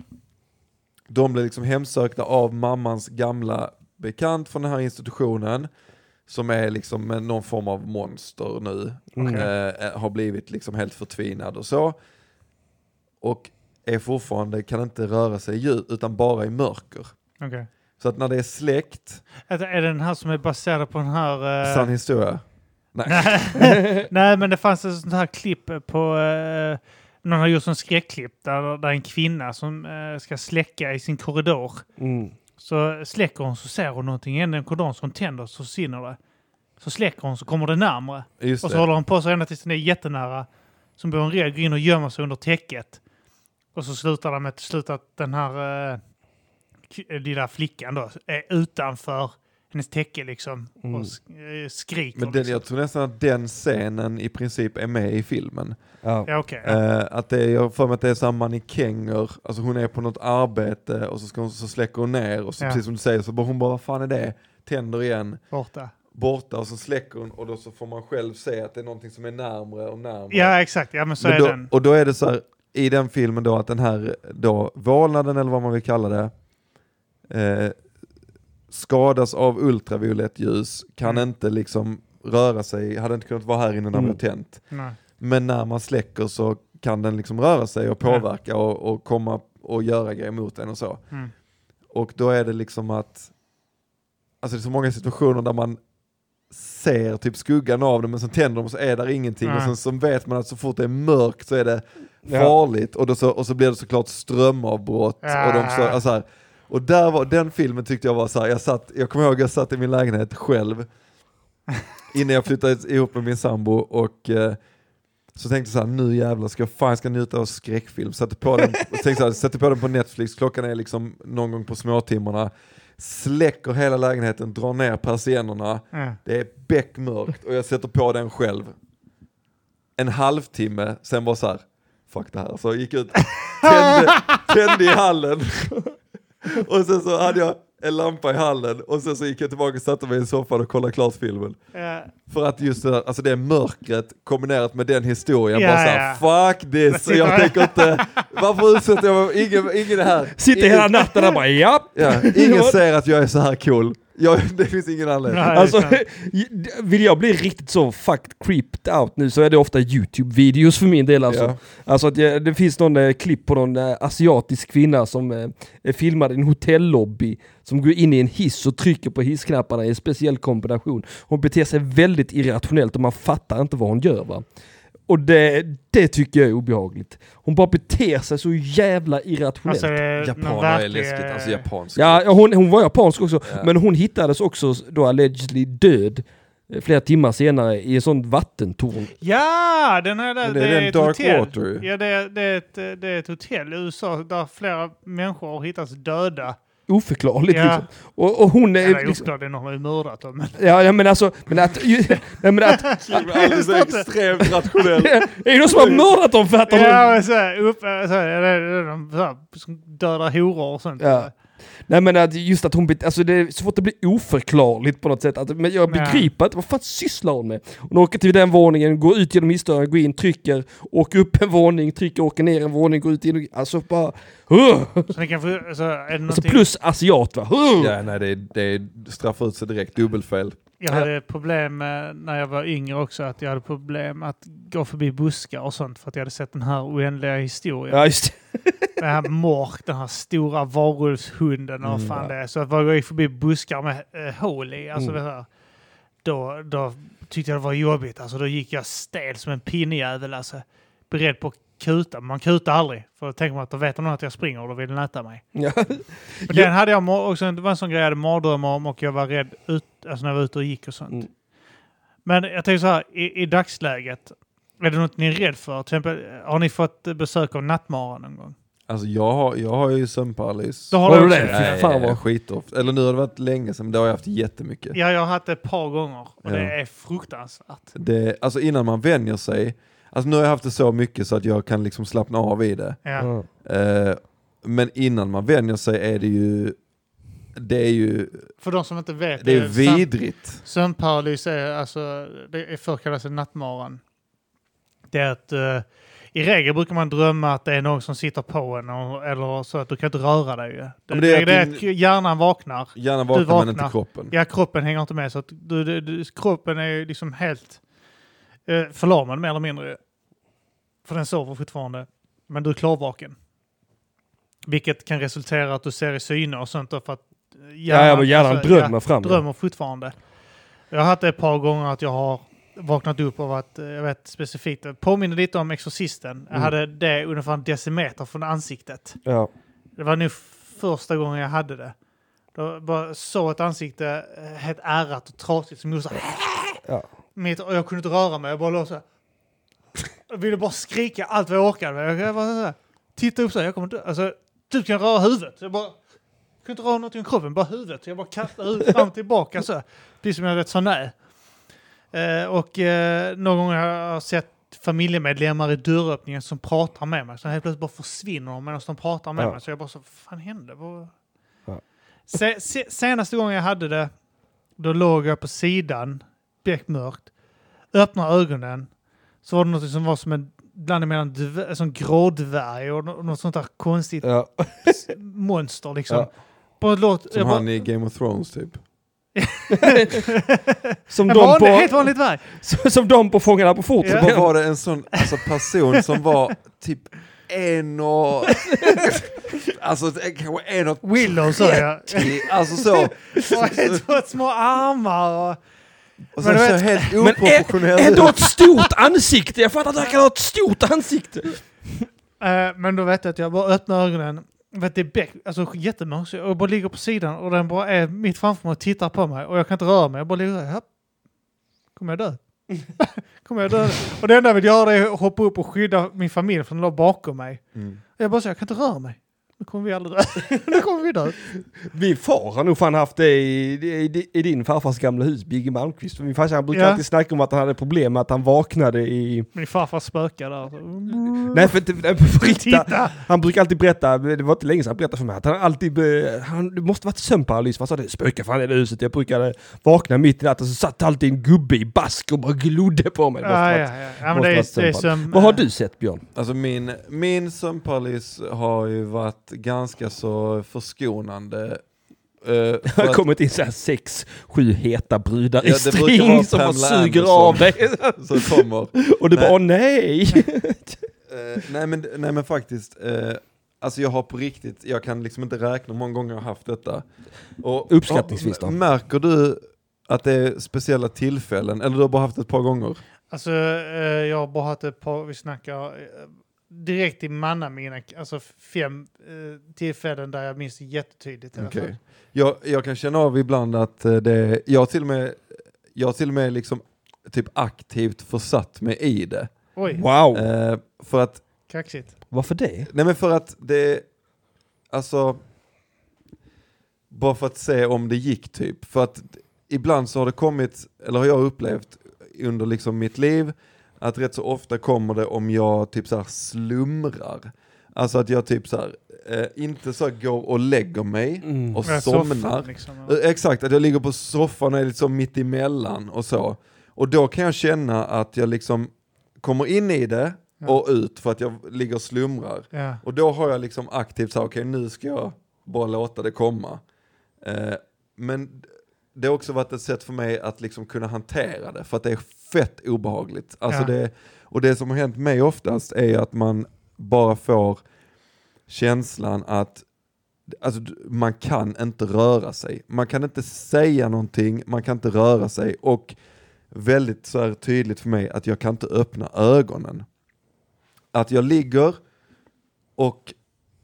de blev liksom hemsökta av mammans gamla bekant från den här institutionen som är liksom någon form av monster nu. Har blivit liksom helt förtvinad och så. Och är fortfarande, kan inte röra sig i ljus utan bara i mörker. Okay. Så att när det är släkt... Är det den här som är baserad på den här... Sann historia? Nej. Nej, men det fanns ett sånt här klipp på... någon har gjort en skräckklipp där en kvinna som ska släcka i sin korridor. Mm. Så släcker hon, så ser hon någonting i en korridor som tänder, så sinner det. Så släcker hon, så kommer det närmare. Just och så det. Håller hon på sig ända tills den är jättenära. Så börjar hon gå in och gömma sig under täcket. Och så slutar det med att den här lilla flickan då är utanför hennes täcke liksom. Och skriker. Men den, jag tror nästan att den scenen i princip är med i filmen. Ja. Ja, okay, ja. Att det är, jag för mig att det är så här mannekänger. Alltså hon är på något arbete och så, så släcker hon ner. Och så, precis som du säger, så hon bara, vad fan är det? Tänder igen. Borta och så släcker hon, och då så får man själv se att det är någonting som är närmare och närmare. Ja, exakt. Ja, men så men då, är den. Och då är det så här, i den filmen då, att den här då vålnaden eller vad man vill kalla det skadas av ultraviolett ljus, kan inte liksom röra sig, hade inte kunnat vara här inne när det var tänt. Nej. Men när man släcker så kan den liksom röra sig och påverka och komma och göra grejer mot den och så. Mm. Och då är det liksom att, alltså det är så många situationer där man ser typ skuggan av den, men sen tänder de så är där ingenting. Nej. Och sen så vet man att så fort det är mörkt så är det farligt. Ja. Och så blir det såklart strömavbrott. Ja. Och de så, alltså här, och där var den filmen, tyckte jag var så här, jag kommer ihåg jag satt i min lägenhet själv innan jag flyttade ihop med min sambo, och så tänkte jag så här, nu jävlar ska jag njuta av skräckfilm. Satte på den på Netflix, klockan är liksom någon gång på småtimmarna, släcker hela lägenheten, drar ner persiennerna, det är bäckmörkt och jag sätter på den själv. En halvtimme sen var så här, fuck det här, så jag gick ut, tände i hallen. Och sen så hade jag en lampa i hallen, och sen så gick jag tillbaka och satte mig i soffan och kollade klart filmen. För att just det där, alltså det är mörkret kombinerat med den historien, bara såhär, fuck this, så jag tänker inte, varför utsätter jag mig, ingen det här. Sitter hela natten och bara, ingen säger att jag är så här cool. Det finns ingen anledning. Nej, alltså, vill jag bli riktigt så fucked creeped out nu, så är det ofta YouTube-videos för min del. Alltså, alltså att det finns någon klipp på någon asiatisk kvinna som filmar en hotellobby, som går in i en hiss och trycker på hissknapparna i en speciell kombination. Hon beter sig väldigt irrationellt och man fattar inte vad hon gör, va? Och det tycker jag är obehagligt. Hon bara beter sig så jävla irrationellt. Alltså, japaner är läskigt. Alltså japansk. Ja, hon var japansk också. Ja. Men hon hittades också då allegedly död flera timmar senare i en sån vattentorn. Ja, den här där, det är ett dark hotell. Water. Ja, det är ett hotell i USA där flera människor hittas döda. Oförklarligt liksom. Och hon är liksom, det är någon har ju mördat dem. Ja, men alltså, men att alldeles extremt rationellt. Är det någon som har mördat dem för att de dödar horor och sånt. Ja. Nej, men att just att hon, alltså det är så fort det blir oförklarligt på något sätt. Att, men jag begriper inte, vad fan sysslar hon med? Hon åker till den våningen, går ut genom historien, går in, trycker, åker upp en våning, trycker, åker ner en våning, går ut in. Alltså bara... Så det kan för, alltså, är det alltså plus asiat, va? Ja, nej, det straffar ut sig direkt, dubbelfel. Jag hade problem när jag var yngre också, att jag hade problem att gå förbi buskar och sånt för att jag hade sett den här oändliga historien. Ja, just det. Den här Mork, den här stora varulvshunden och fan det. Så att jag gick förbi buskar med hål i, alltså det här. Då tyckte jag det var jobbigt. Alltså då gick jag stel som en pinnjävel, alltså beredd på kuta. Man kutar aldrig. För tänker man att då vet de att jag springer och då vill de näta mig. Ja. Och den hade jag också, det var en sån grej jag hade mardrömmar om och jag var rädd ut, alltså när jag var ute och gick och sånt. Mm. Men jag tänker så här, i dagsläget, är det något ni är rädd för? Till exempel, har ni fått besök av nattmara någon gång? Alltså jag har ju sömnparalys. Då har du det? Nej, fan vad skitoft. Eller nu har det varit länge sedan, men det har jag haft jättemycket. Ja, jag har haft det ett par gånger och det är fruktansvärt. Det, alltså innan man vänjer sig. Alltså nu har jag haft det så mycket så att jag kan liksom slappna av i det. Ja. Men innan man vänjer sig är det ju... Det är ju... För de som inte vet... Det är vidrigt. Sömnparalys är alltså... Det är förkallas nattmaran. Det är att... I regel brukar man drömma att det är någon som sitter på en och, eller så att du kan inte röra dig. Det är att hjärnan vaknar. Hjärnan vaknar men inte kroppen. Ja, kroppen hänger inte med. Så att kroppen är ju liksom helt... förlamad mer eller mindre, för den sover fortfarande, men du är klarvaken, vilket kan resultera att du ser i syner och sånt, för att hjärnan drömmer fortfarande. Jag har haft det ett par gånger att jag har vaknat upp av att, jag vet specifikt, påminner lite om Exorcisten. Jag hade det ungefär en decimeter från ansiktet. Ja. Det var nu första gången jag hade det. Då bara så ett ansikte helt ärrat och trasigt som gjorde så här. Ja. Och jag kunde inte röra mig, jag bara låg så här. Jag ville bara skrika allt vad jag orkade. Jag bara så här, titta upp så här, jag kommer inte, alltså typ kan jag röra huvudet. Jag bara kunde inte röra något i kroppen, bara huvudet. Jag bara kastade huvudet fram och tillbaka så här. Precis som jag vet så nej. Och någon gång har jag sett familjemedlemmar i dörröppningen som pratar med mig. Så helt plötsligt bara försvinner de medan de pratar med mig. Så jag bara så, vad fan hände? Senaste gången jag hade det, då låg jag på sidan, bäckmörkt, öppnar ögonen, så var det något som var som en bland emellan en grådvärg och något sånt där konstigt monster liksom. Ja. Bara låt, som han i Game of Thrones typ. Som de på Fångarna på fortet. Ja. Var det en sån alltså, person som var typ en och... alltså kanske en och... Willow sa jag. Alltså så. Och små armar och... Och men så helt oproportionellt. Ändå ett stort ansikte. Jag fattar att jag kan ha ett stort ansikte. Men då vet jag att jag bara öppnar ögonen. Vet, det är alltså jättemörkt. Jag bara ligger på sidan och den bara är mitt framför mig och tittar på mig. Och jag kan inte röra mig. Jag bara ligger här. Kommer jag dö? Kommer jag dö? Och det enda jag vill göra är att hoppa upp och skydda min familj från att låg bakom mig. Mm. Och jag bara säger, jag kan inte röra mig. Nu kommer vi aldrig dö. Nu kommer vi dö. Min far har nog fan haft det i din farfars gamla hus, Bigge Malmqvist. Min farfar brukade alltid snacka om att han hade problem med att han vaknade i... Min farfar spökade där. Nej, för titta. Han brukar alltid berätta, det var inte länge sedan han berättade för mig, att han alltid... Det måste varit sömnparalys. Vad sa det? Spöka fan i det huset. Jag brukade vakna mitt i natten och så satt alltid en gubbe i bask och bara glodde på mig. Vad har du sett, Björn? Alltså min sömnparalys har ju varit ganska så förskonande. Det har kommit in så här 6-7 heta brudar i string som man suger av dig. Så kommer. Och du bara, nej men faktiskt. Alltså jag har på riktigt, jag kan liksom inte räkna hur många gånger jag har haft detta. Och, uppskattningsvis då. Märker du att det är speciella tillfällen? Eller du har bara haft ett par gånger? Alltså jag har bara haft ett par, vi snackar... direkt i mina, alltså 5 tillfällen där jag minns jättetydligt. Okay. Jag kan känna av ibland att det, jag till och med liksom typ aktivt försatt mig i det. Oj. Wow. För att kaxigt. Varför det? Nej men för att det alltså bara för att se om det gick typ, för att ibland så har det kommit, eller har jag upplevt under liksom mitt liv, att rätt så ofta kommer det om jag typ så här slumrar. Alltså att jag typ så här inte så går och lägger mig och somnar. Soffan, liksom, exakt, att jag ligger på soffan och är liksom mitt emellan och så. Och då kan jag känna att jag liksom kommer in i det och ut för att jag ligger och slumrar. Ja. Och då har jag liksom aktivt så okej, nu ska jag bara låta det komma. Men det har också varit ett sätt för mig att liksom kunna hantera det. För att det är fett obehagligt. Alltså det, och det som har hänt mig oftast är att man bara får känslan att alltså, man kan inte röra sig. Man kan inte säga någonting. Man kan inte röra sig. Och väldigt så här tydligt för mig att jag kan inte öppna ögonen. Att jag ligger och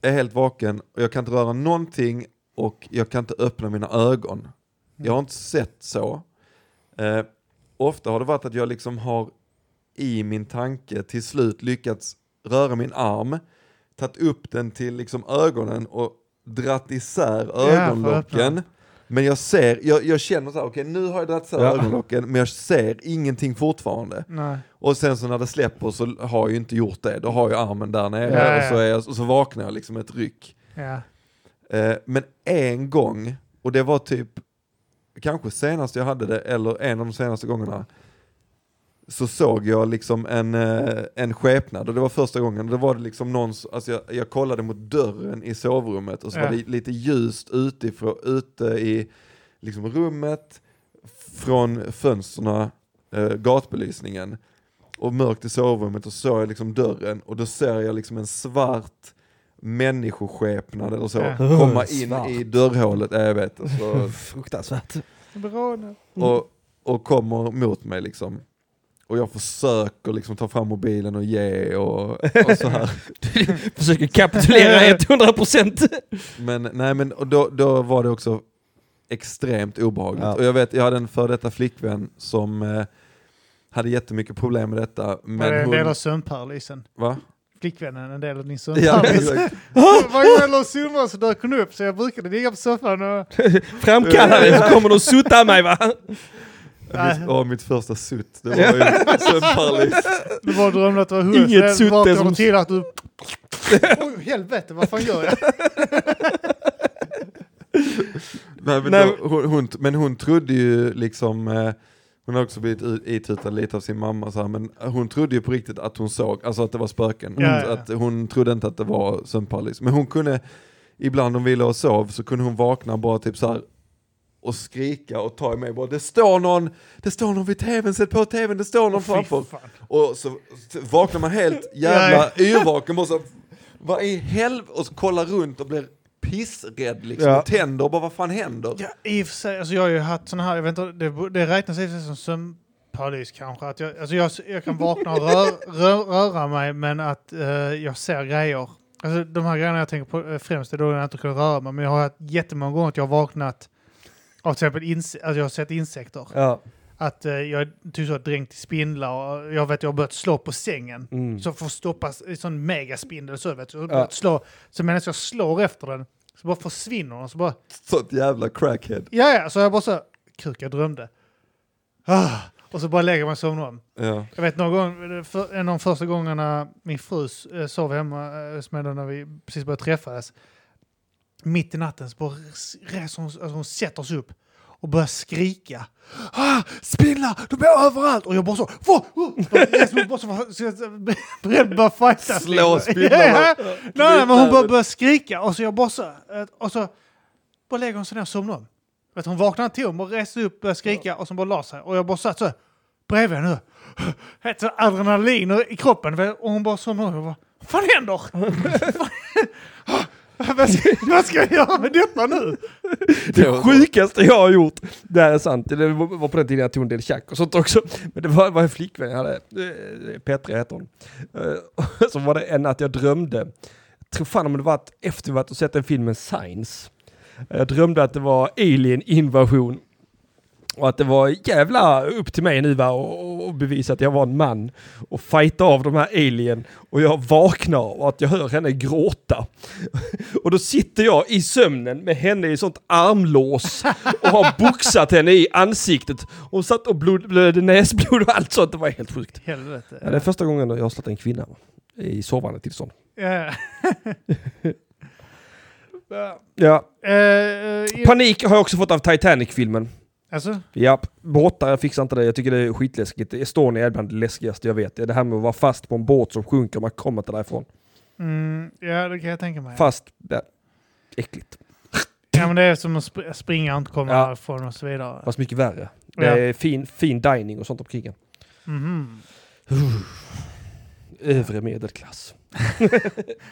är helt vaken. Och jag kan inte röra någonting. Och jag kan inte öppna mina ögon. Jag har inte sett så. Ofta har det varit att jag liksom har i min tanke till slut lyckats röra min arm. Tagit upp den till liksom ögonen och dratt isär ögonlocken. Ja, men jag ser, jag känner så här, okej, nu har jag dratt isär ögonlocken men jag ser ingenting fortfarande. Nej. Och sen så när det släpper så har jag ju inte gjort det. Då har jag armen där nere och, så är jag, och så vaknar jag liksom ett ryck. Ja. Men en gång, och det var typ kanske senast jag hade det eller en av de senaste gångerna, så såg jag liksom en skepnad, och det var första gången. Då var det liksom någon, alltså jag kollade mot dörren i sovrummet och så var det lite ljust ute i liksom rummet från fönsterna, gatbelysningen, och mörkt i sovrummet, och såg jag liksom dörren och då ser jag liksom en svart människoskepnad eller så komma in i dörrhålet, jag vet, och så fruktansvärt. Och kommer mot mig liksom. Och jag försöker liksom ta fram mobilen och ge och så här. Du försöker kapitulera 100%. Men nej, men och då var det också extremt obehagligt. Ja. Och jag vet, jag hade en före detta flickvän som hade jättemycket problem med detta, men det är en del av sömnparalysen. Va? Flickvännen, en del av din sömn. Ja, exakt. Varje gång jag zoomade så dök hon upp, så jag brukade ligga på soffan och... Framkallade, så kommer de sutta mig, va? Mitt första sutt. Det var ju sömnparalys. Det var drömmen att det var huvudet. Inget sutt är som... till att du... Oj, helvete, vad fan gör jag? Nej, men, då, hon trodde ju liksom... Hon har också blivit itutad lite av sin mamma så här, men hon trodde ju på riktigt att hon såg, alltså att det var spöken. Att hon trodde inte att det var sömnparalys. Men hon kunde, ibland om ville och sov, så kunde hon vakna bara typ så här och skrika och ta i mig bara, det står någon vid tvn, sätt på tvn, det står någon framför. Och så vaknar man helt jävla yrvaken och så, vad i helvete, och så kollar runt och blir pissrädd liksom, tänder och bara, vad fan händer? Ja, i och för sig, alltså jag har ju haft sån här, jag vet inte, det räknas i och för sig som sömnparalys kanske, att jag kan vakna och röra mig, men att jag ser grejer. Alltså de här grejerna jag tänker på främst är då jag inte kan röra mig, men jag har haft jättemånga gånger att jag har vaknat av till exempel jag har sett insekter. Ja. Att jag typ så dränkt i spindlar och jag vet jag har börjat slå på sängen så får stoppas i sån megaspindel så vet jag slå, så medan jag slår efter den så bara försvinner den, så bara sånt jävla crackhead. Ja, så jag bara så kuk, jag drömde. Och så bara lägger man sig om. Ja. Jag vet någon gång, en av de första gångerna min frus sov hemma hos mig när vi precis började träffas, mitt i natten så bara reser hon, alltså hon sätter sig upp och börjar skrika. Spindlar, de är överallt. Och jag bara så... Bredd bara fightas. Slå spindlarna. Nej, men hon börjar skrika. Och så jag bara så... Och så bara lägger hon sig ner och somnar om. Hon vaknar till och reser upp och börjar skrika. Och så bara la sig. Och jag bara satt så... Bredvid henne. Helt så adrenalin i kroppen. Och hon bara somnar om. Vad fan händer? Vad ska jag göra med detta nu? Det sjukaste jag har gjort, det här är sant, det var på den tiden jag tog en del tjack och sånt också, men det var en flickvän jag hade, Petra heter hon, så var det en att jag drömde, jag tror fan om det var att efter att jag sett en film med Science, jag drömde att det var alien invasion och att det var jävla upp till mig nu, va, och bevisa att jag var en man och fighta av de här alien, och jag vaknar och att jag hör henne gråta och då sitter jag i sömnen med henne i sånt armlås och har boxat henne i ansiktet och satt och blödde näsblod och allt sånt, det var helt sjukt. Helvete. Ja. Ja, det är första gången jag har slått en kvinna i sovande tillstånd. Ja. Ja. Panik har jag också fått av Titanic-filmen. Alltså? Ja, båtar, jag fixar inte det. Jag tycker det är skitläskigt. Estonia är bland det läskigaste jag vet. Det här med att vara fast på en båt som sjunker och man kommer inte därifrån. Mm, ja, det kan jag tänka mig. Fast, ja, äckligt. Ja, men det är som att springa och inte komma därifrån och så vidare. Fast mycket värre. Det är fin dining och sånt omkring en. Övre medelklass.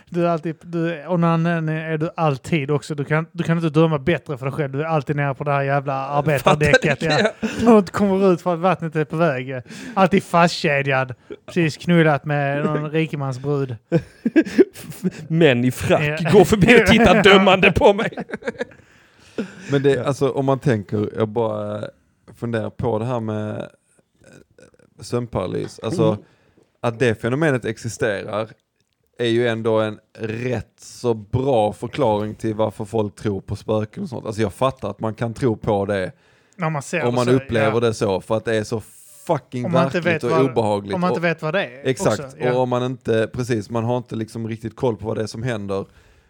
du är alltid också. Du kan inte döma bättre för dig själv. Du är alltid nere på det här jävla arbetardäcket. Du kommer ut för att vattnet är på väg. Alltid fastkedjad. Precis knullat med någon rikemansbrud. Män i frack går förbi och tittar dömande på mig. Men det, alltså, om man tänker, jag bara funderar på det här med sömnparalys. Alltså att det fenomenet existerar är ju ändå en rätt så bra förklaring till varför folk tror på spöken och sånt. Alltså jag fattar att man kan tro på det om man upplever det så, för att det är så fucking verkligt och obehagligt. Om man inte vet vad det är. Exakt, också, och om man inte, precis, man har inte liksom riktigt koll på vad det är som händer,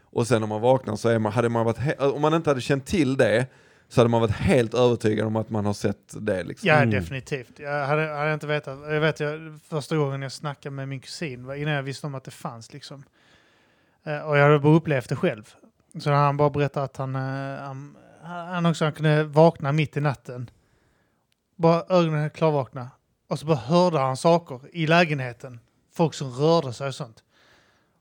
och sen om man vaknar så om man inte hade känt till det så hade man varit helt övertygad om att man har sett det. Liksom. Ja, definitivt. Jag hade inte vetat. Jag vet, första gången jag snackade med min kusin innan jag visste om att det fanns. Liksom. Och jag hade bara upplevt det själv. Så han bara berättade att han kunde vakna mitt i natten. Bara ögonen klarvakna. Och så bara hörde han saker i lägenheten. Folk som rörde sig och sånt.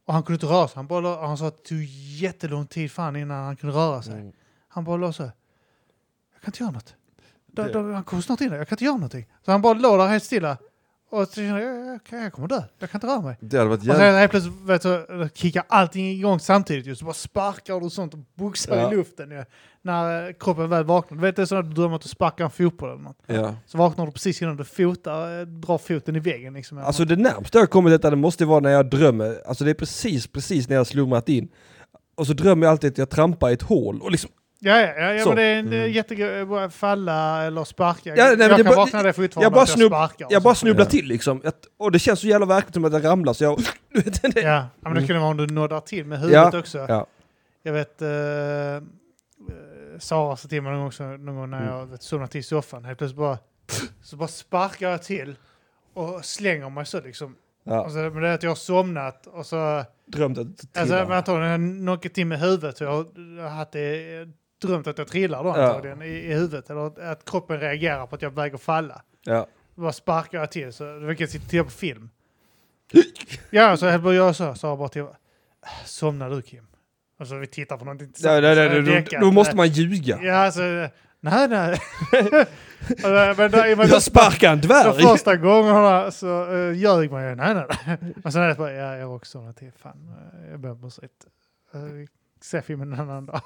Och han kunde inte röra sig. Han sa att det tog jättelång tid innan han kunde röra sig. Mm. Han bara låg så. Jag kan inte göra något. Han kommer snart in där. Jag kan inte göra någonting. Så han bara låg där helt stilla. Och så känner jag kommer dö. Jag kan inte röra mig. Det hade varit och sen plötsligt kickar allting igång samtidigt. Just bara sparkar och sånt och boxar i luften. Ja. När kroppen väl vaknar. Du vet, det är så att du drömmer att du sparkar en fotboll eller något. Ja. Så vaknar du precis innan du drar foten i vägen. Liksom, alltså det närmaste jag kommer detta, det måste vara när jag drömmer. Alltså det är precis när jag slumrat in. Och så drömmer jag alltid att jag trampar i ett hål och liksom. Ja, men det är jättegård falla eller sparka. Jag bara snubblar till liksom. Och det känns så jävla verkligt som att jag ramlar så jag men det kunde vara om du nådde till med huvudet också. Ja. Jag vet Sara sa till mig någon gång när jag somnade till i soffan. Helt plötsligt bara sparkar jag till och slänger mig så liksom. Ja. Och så, men det är att jag har somnat och så drömt att jag tar något till med huvudet och jag hade drömt att jag trillar då antagligen i huvudet, eller att kroppen reagerar på att jag väger falla. Ja. Bara sparkar jag till, så det verkar sitta på film. Ja, så jag började göra så jag bara till somnar du Kim? Och så vi tittar på någonting. Då måste man ljuga. Ja, så nej. men jag sparkar en dvärg. För första gången så ljög man ju. Nej. Och sen är det bara, jag var också till fan. Jag behöver bara se filmen en annan dag.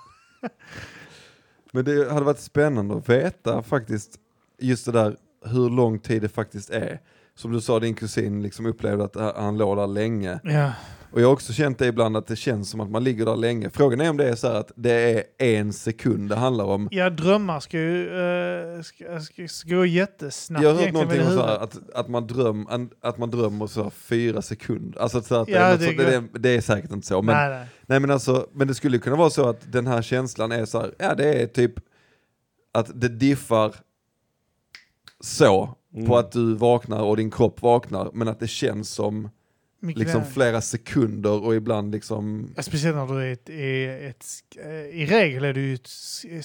Men det hade varit spännande att veta faktiskt just det där hur lång tid det faktiskt är. Som du sa, din kusin liksom upplevde att han låg där länge. Ja. Och jag har också känt det ibland att det känns som att man ligger där länge. Frågan är om det är så här att det är en sekund det handlar om. Ja, drömmar ska ju ska gå jättesnabbt. Jag har hört någonting om så här att man drömmer så 4 sekunder. Alltså så att det är säkert inte så. Men, nej, men alltså, men det skulle kunna vara så att den här känslan är så här, det är typ att det diffar så på att du vaknar och din kropp vaknar, men att det känns som liksom flera sekunder och ibland liksom... Speciellt när du är i regel är du ett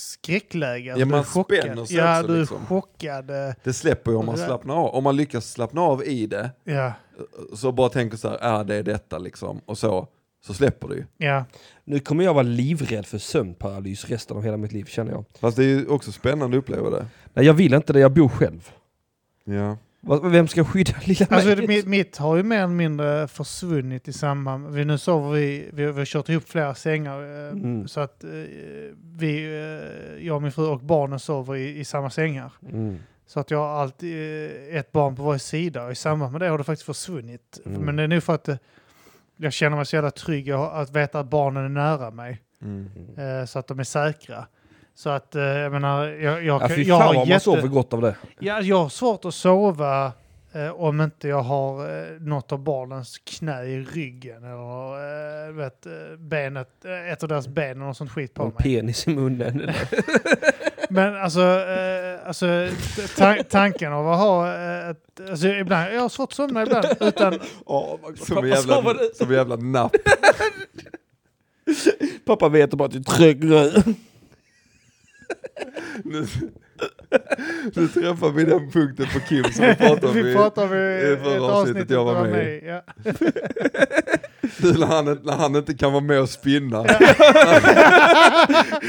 skräckläge. Alltså ja, man spänner sig också. Du är liksom chockad. Det släpper ju om man slappnar av. Om man lyckas slappna av i det så bara tänker så här, det är detta liksom. Och så släpper du ju. Ja. Nu kommer jag vara livrädd för sömnparalys resten av hela mitt liv, känner jag. Fast det är ju också spännande att uppleva det. Nej, jag vill inte det. Jag bor själv. Ja. Vem ska skydda lilla mig? Alltså, mitt har ju mer eller mindre försvunnit i samband. Nu sover vi har kört ihop flera sängar så att jag, min fru och barnen sover i samma sängar. Mm. Så att jag har alltid ett barn på varje sida, och i samband med det har det faktiskt försvunnit. Mm. Men det är nu för att jag känner mig så jävla trygg att veta att barnen är nära mig. Mm. Så att de är säkra. Så att jag menar jag har jätte... man sover gott av det. Ja, jag har svårt att sova om inte jag har något av barnens knä i ryggen eller vet, benet, ett av deras ben och sånt skit på och mig. Penis i munnen. Eller? Men alltså tanken av att ha ett, alltså ibland jag har svårt att somna ibland utan som jävla napp. Pappa vet bara att du trycker. Nu träffar vi den punkten på Kim som vi pratade om i förra avsnittet jag var med i. Ja. När han inte kan vara med och spinna. Ja.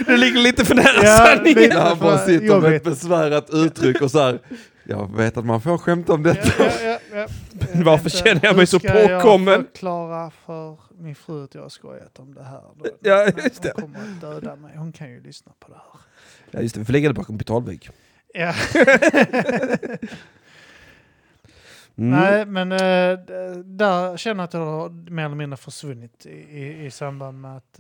Det ligger lite för nära sanningen. När han bara sitter jobbigt. Med ett besvärat uttryck och så här. Jag vet att man får skämta om detta. Ja. Varför känner jag mig så påkommen? Hur ska jag förklara för min fru att jag har skojat om det här? Då? Ja, just det. Hon kommer att döda mig. Hon kan ju lyssna på det här. Ja, just det. Vi får lägga det bakom betalvägg. Ja. Nej, men där känner jag att jag har mer eller mindre försvunnit i samband med att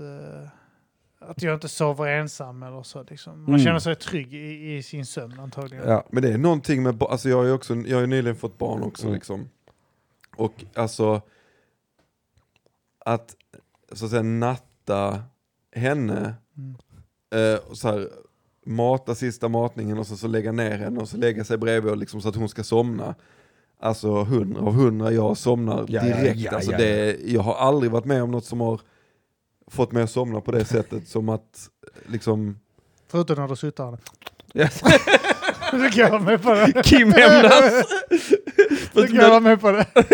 jag inte sover ensam eller så liksom. Man känner sig trygg i sin sömn antagligen. Ja, men det är någonting med alltså jag har ju nyligen fått barn också liksom. Och alltså att så att säga natta henne och så här mata sista matningen och så lägga ner henne och så lägga sig bredvid och liksom så att hon ska somna. Alltså 100 av 100 jag somnar direkt. Alltså det, jag har aldrig varit med om något som har fått mig att somna på det sättet som att liksom förutom när du suttar här. Så kan jag med på det. Kim hämnas. Så kan jag med på det. Det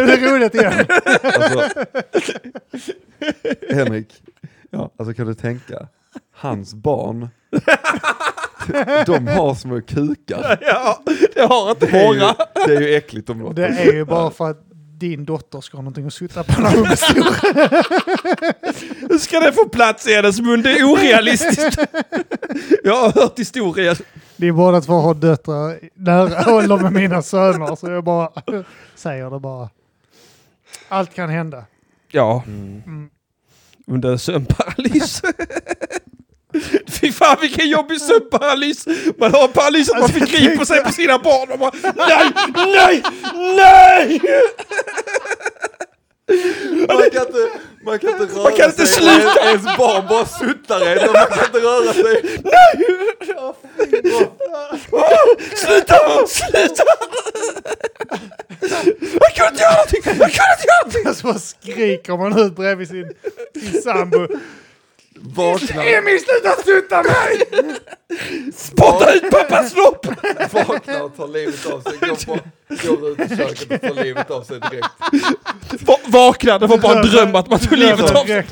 är roligt igen. Alltså, Henrik, alltså kan du tänka hans barn de har små kukar. Ja, det har inte våra. Det är ju äckligt om något. Det är ju bara för att din dotter ska ha någonting att sutta på när hon är stor. Ska det få plats i hennes mun? Det är orealistiskt. Jag har hört historier. Det är båda två har döttrar nära ålder med mina söner. Så jag bara säger det bara. Allt kan hända. Ja. Under sömnparalys. Fy fan, vilken jobbig sömnparalys. Man har paralys att man alltså, fick gripa sig på sina barn och bara, nej! Man kan inte sluta. Ens barn bara suttar en och man kan inte röra sig. Nej! Oh, sluta! Jag kunde inte göra någonting. Jag bara skriker man ut bredvid sin sambo. Vakna. Emil, sluta sutta mig! Spotta ut pappas lopp! Vakna och ta livet av sig. Går ut i köket och tar livet av sig direkt. Vakna, det var bara en dröm att man tog livet av sig.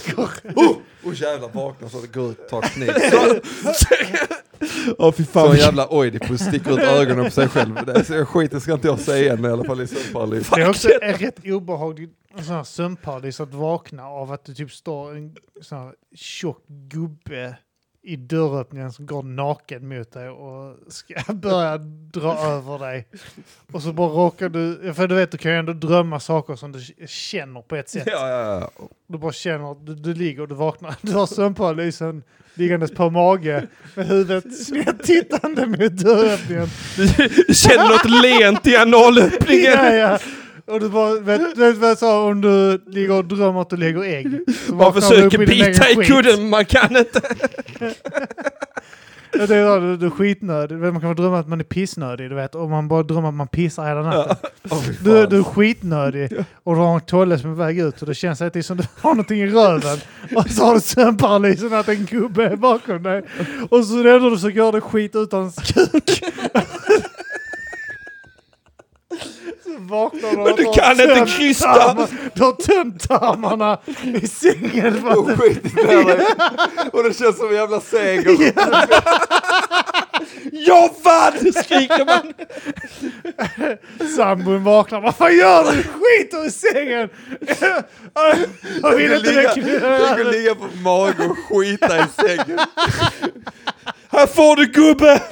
Jävla vakna så det går ut och tar kniv. Så jävla Oidipus sticker ut ögonen på sig själv. Skiten ska inte jag säga än i alla fall i sömnparalys. Det är också rätt obehagligt. En sån här sömnparalys att vakna av att det typ står en sån här tjock gubbe i dörröppningen som går naken mot dig och ska börja dra över dig. Och så bara råkar du, för du vet du kan ju ändå drömma saker som du känner på ett sätt. Ja. Du bara känner att du ligger och du vaknar. Du har sömnparalysen liggandes på mage med huvudet snett tittande mot dörröppningen. Du känner något lent i analöppningen. Ja. Och du bara, vet vad jag sa, om du ligger och drömmer att du lägger ägg. Man försöker bita i kudden, man kan inte. Det är då, du är skitnödig. Man kan drömma att man är pissnödig, du vet. Och man bara drömmer att man pissar hela natten. Du är skitnödig. Och du har en tolle som är väg ut. Och det känns att det är som du har någonting i röven. Och så har du sömnparalysen att en gubbe är bakom dig. Och så är det du så gör det skit utan skuk. Men du kan inte krysta. Du har tömt tarmarna i sängen. Och skit och det känns som en jävla seger. Jag vann, skriker man. Sambon vaknar. Vad fan gör du? Skit i sängen. Jag vill inte ligga på magen och skita i sängen. Här får du gubbe.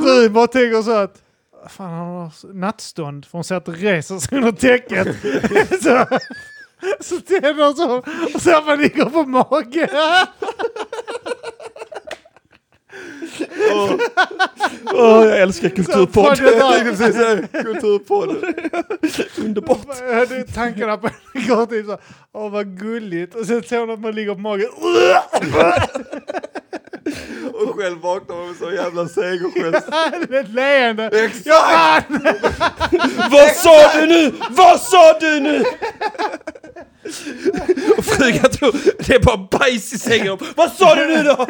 Fru bara tänker så att fan han har nattstånd för hon sätter reser sig under täcket. Så tänder hon så och så man ligger på magen. Oh, jag älskar kulturpodd. Kulturpodd. Underbart. Jag hade tankarna på en gång typ så. Åh, vad gulligt. Och sen såg att man ligger på magen. Och själv vaknar man med så jävla segergest. Det är ett leende. Exakt! Vad sa du nu? Vad sa du nu? Och frugan tror det är bara bajs i sängen. Vad sa du nu då?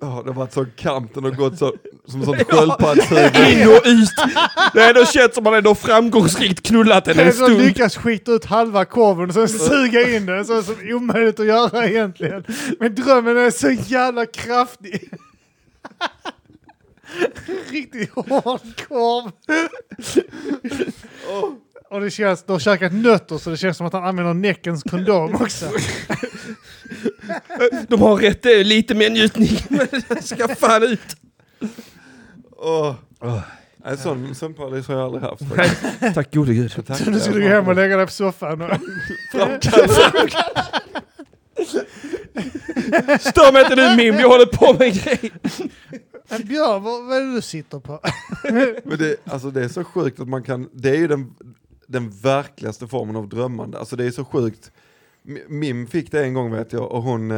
Ja, det var så kanten och gått så som sånt sköldpaddshuvud in och ut. Det är då känns som man ändå framgångsrikt knullat en stund. Det är så lyckas skita ut halva korven och sen suga in den. Så det är omöjligt att göra egentligen. Men drömmen är så jävla kraftig. Riktigt hård korv. Åh. Och det känns, då har käkat nötter så det känns som att han använder näckens kondom också. De har rätt, det är lite mer njutning. Men det ska fan ut. En sån sömnparalys har jag aldrig haft. Tack gode gud. Tack, så nu skulle du hem och lägga dig på soffan. Stör mig inte nu, Mim. Jag håller på med en grej. Björn, vad är det du sitter på? Men det, alltså det är så sjukt att man kan... Det är ju den verkligaste formen av drömmande. Alltså det är så sjukt. Mim fick det en gång, vet jag. Och hon...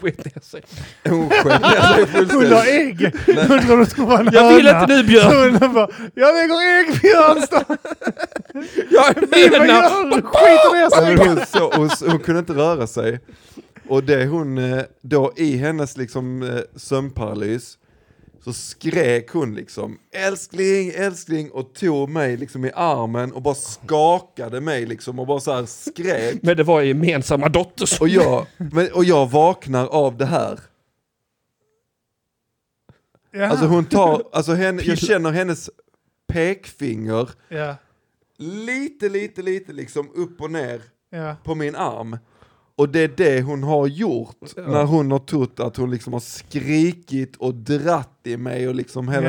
skit ner sig. Hon skit ner sig fullständigt. Hon har ägg. Jag vill inte nu, Björn. Hon bara, jag lägger ägg, Björn. Jag är mena. Hon skiter ner sig. Alltså hon kunde inte röra sig. Och det hon då i hennes liksom sömnparalys så skrek hon liksom älskling, älskling och tog mig liksom i armen och bara skakade mig liksom och bara så här skrek. Men det var gemensamma dotters. Och jag vaknar av det här. Yeah. Alltså hon tar, alltså henne, jag känner hennes pekfinger lite liksom upp och ner på min arm. Och det är det hon har gjort när hon har trott att hon liksom har skrikit och dratt i mig och liksom hela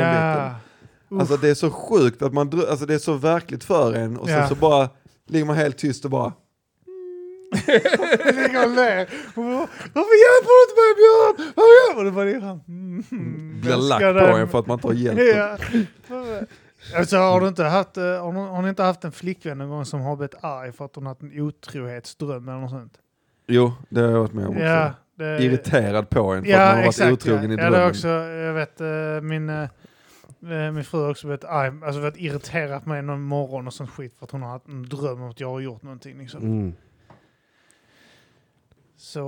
biten. Alltså det är så sjukt att man alltså det är så verkligt för en och sen så bara ligger man helt tyst och bara ligger och ler. Varför hjälper du inte mig, Björn? Och det var det han blir lack på en för att man tar hjälp. Alltså, har du inte haft en flickvän någon gång som har blivit arg för att hon haft en otrohetsdröm eller något sånt? Jo, det har jag varit med om också. Ja, det... Irriterad på en för att man har varit otrogen i drömmen. Ja, det också. Jag vet, min fru har också varit irriterad på mig någon morgon och sånt skit för att hon har haft en dröm om att jag har gjort någonting. Liksom. Mm. Så,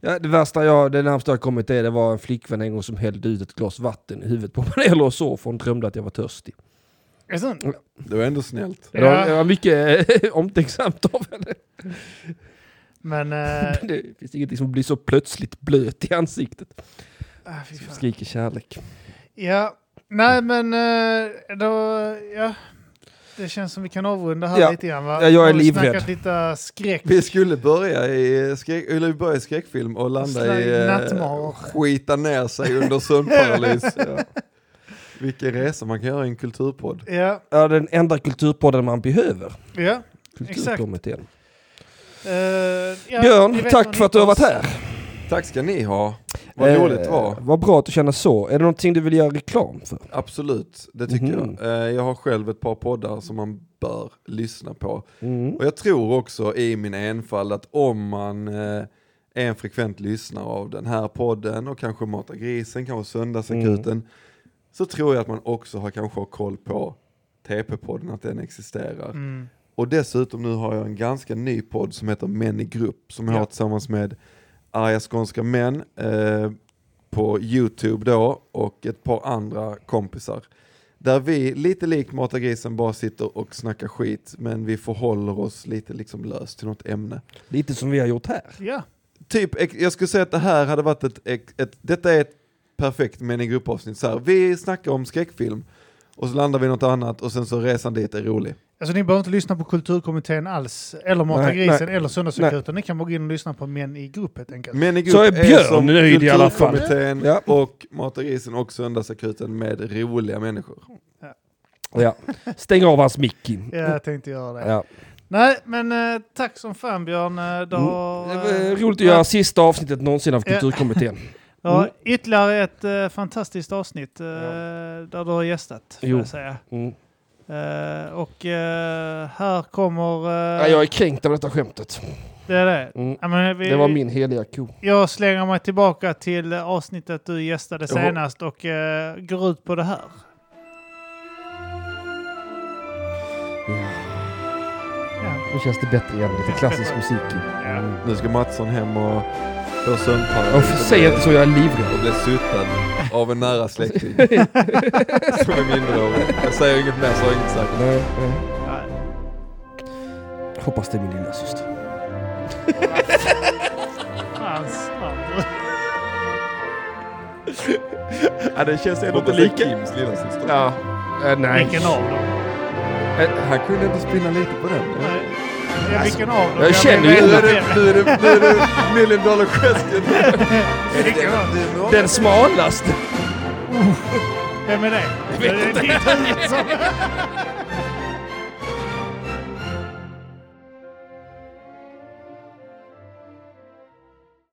Ja, det värsta det närmaste jag kommit till, det var en flickvän en gång som hällde ut ett glas vatten i huvudet på mig eller så, för hon drömde att jag var törstig. Är det var ändå snällt. Ja. Det var mycket omtänksamt av henne. Men det finns ingenting som blir så plötsligt blöt i ansiktet. Som skriker kärlek. Ja, nej men då, det känns som vi kan avrunda här lite grann, va? Ja, jag är livrädd. Lite skräck. Vi skulle börja i skräckfilm och landa i skita ner sig under sömnparalys. Vilken resa man kan göra i en kulturpodd. Ja. Ja, den enda kulturpodden man behöver. Ja, exakt. Björn, tack för att du har varit här. Tack ska ni ha. Vad roligt det var. Vad bra att du känner så. Är det någonting du vill göra reklam för? Absolut, det tycker jag. Jag har själv ett par poddar som man bör lyssna på. Och jag tror också i min enfald att om man är en frekvent lyssnare av den här podden och kanske matar grisen, kanske söndagsakuten, så tror jag att man också har koll på TP-podden, att den existerar. Och dessutom nu har jag en ganska ny podd som heter Män i grupp. Som jag har tillsammans med arga skånska män på YouTube då. Och ett par andra kompisar. Där vi lite likt Matagrisen bara sitter och snackar skit. Men vi förhåller oss lite liksom löst till något ämne. Lite som vi har gjort här. Ja. Typ, jag skulle säga att det här hade varit detta är ett perfekt Män i grupp avsnitt. Så här, vi snackar om skräckfilm. Och så landar vi något annat. Och sen så resan dit är rolig. Alltså ni behöver inte lyssna på kulturkommittén alls. Eller Matagrisen eller Söndagsakuten. Ni kan bara gå in och lyssna på Män i grupp helt enkelt. Män i grupp så är Björn nöjd i alla fall. Kulturkommittén och Matagrisen och Söndagsakuten med roliga människor. Ja. Stäng av hans mick. Ja, jag tänkte göra det. Ja. Nej, men tack som fan Björn. Då, det var roligt att göra sista avsnittet någonsin av kulturkommittén. Ja, ytterligare ett fantastiskt avsnitt där du har gästat, får jag säga. Här kommer... jag är kränkt av detta skämtet. Det är det. Det var min heliga ko. Jag slänger mig tillbaka till avsnittet du gästade senast och går ut på det här. Nu känns det bättre igen, lite klassisk musik. Nu ska Mattisson hem och... Säg inte så, jag är livrädd. Jag blev suttad av en nära släkting. Som är mindre av. Jag säger inget mer, så har jag inte sagt. Nej. Hoppas det är min lilla syster. Ja, det känns ändå inte lika Kims lilla syster. Ja. Nej. Vilken av dem? Han kunde inte spinna lite på den. Nej. Jag känner ju du million dollar question. Den smalaste. Vem är det? Jag vet inte.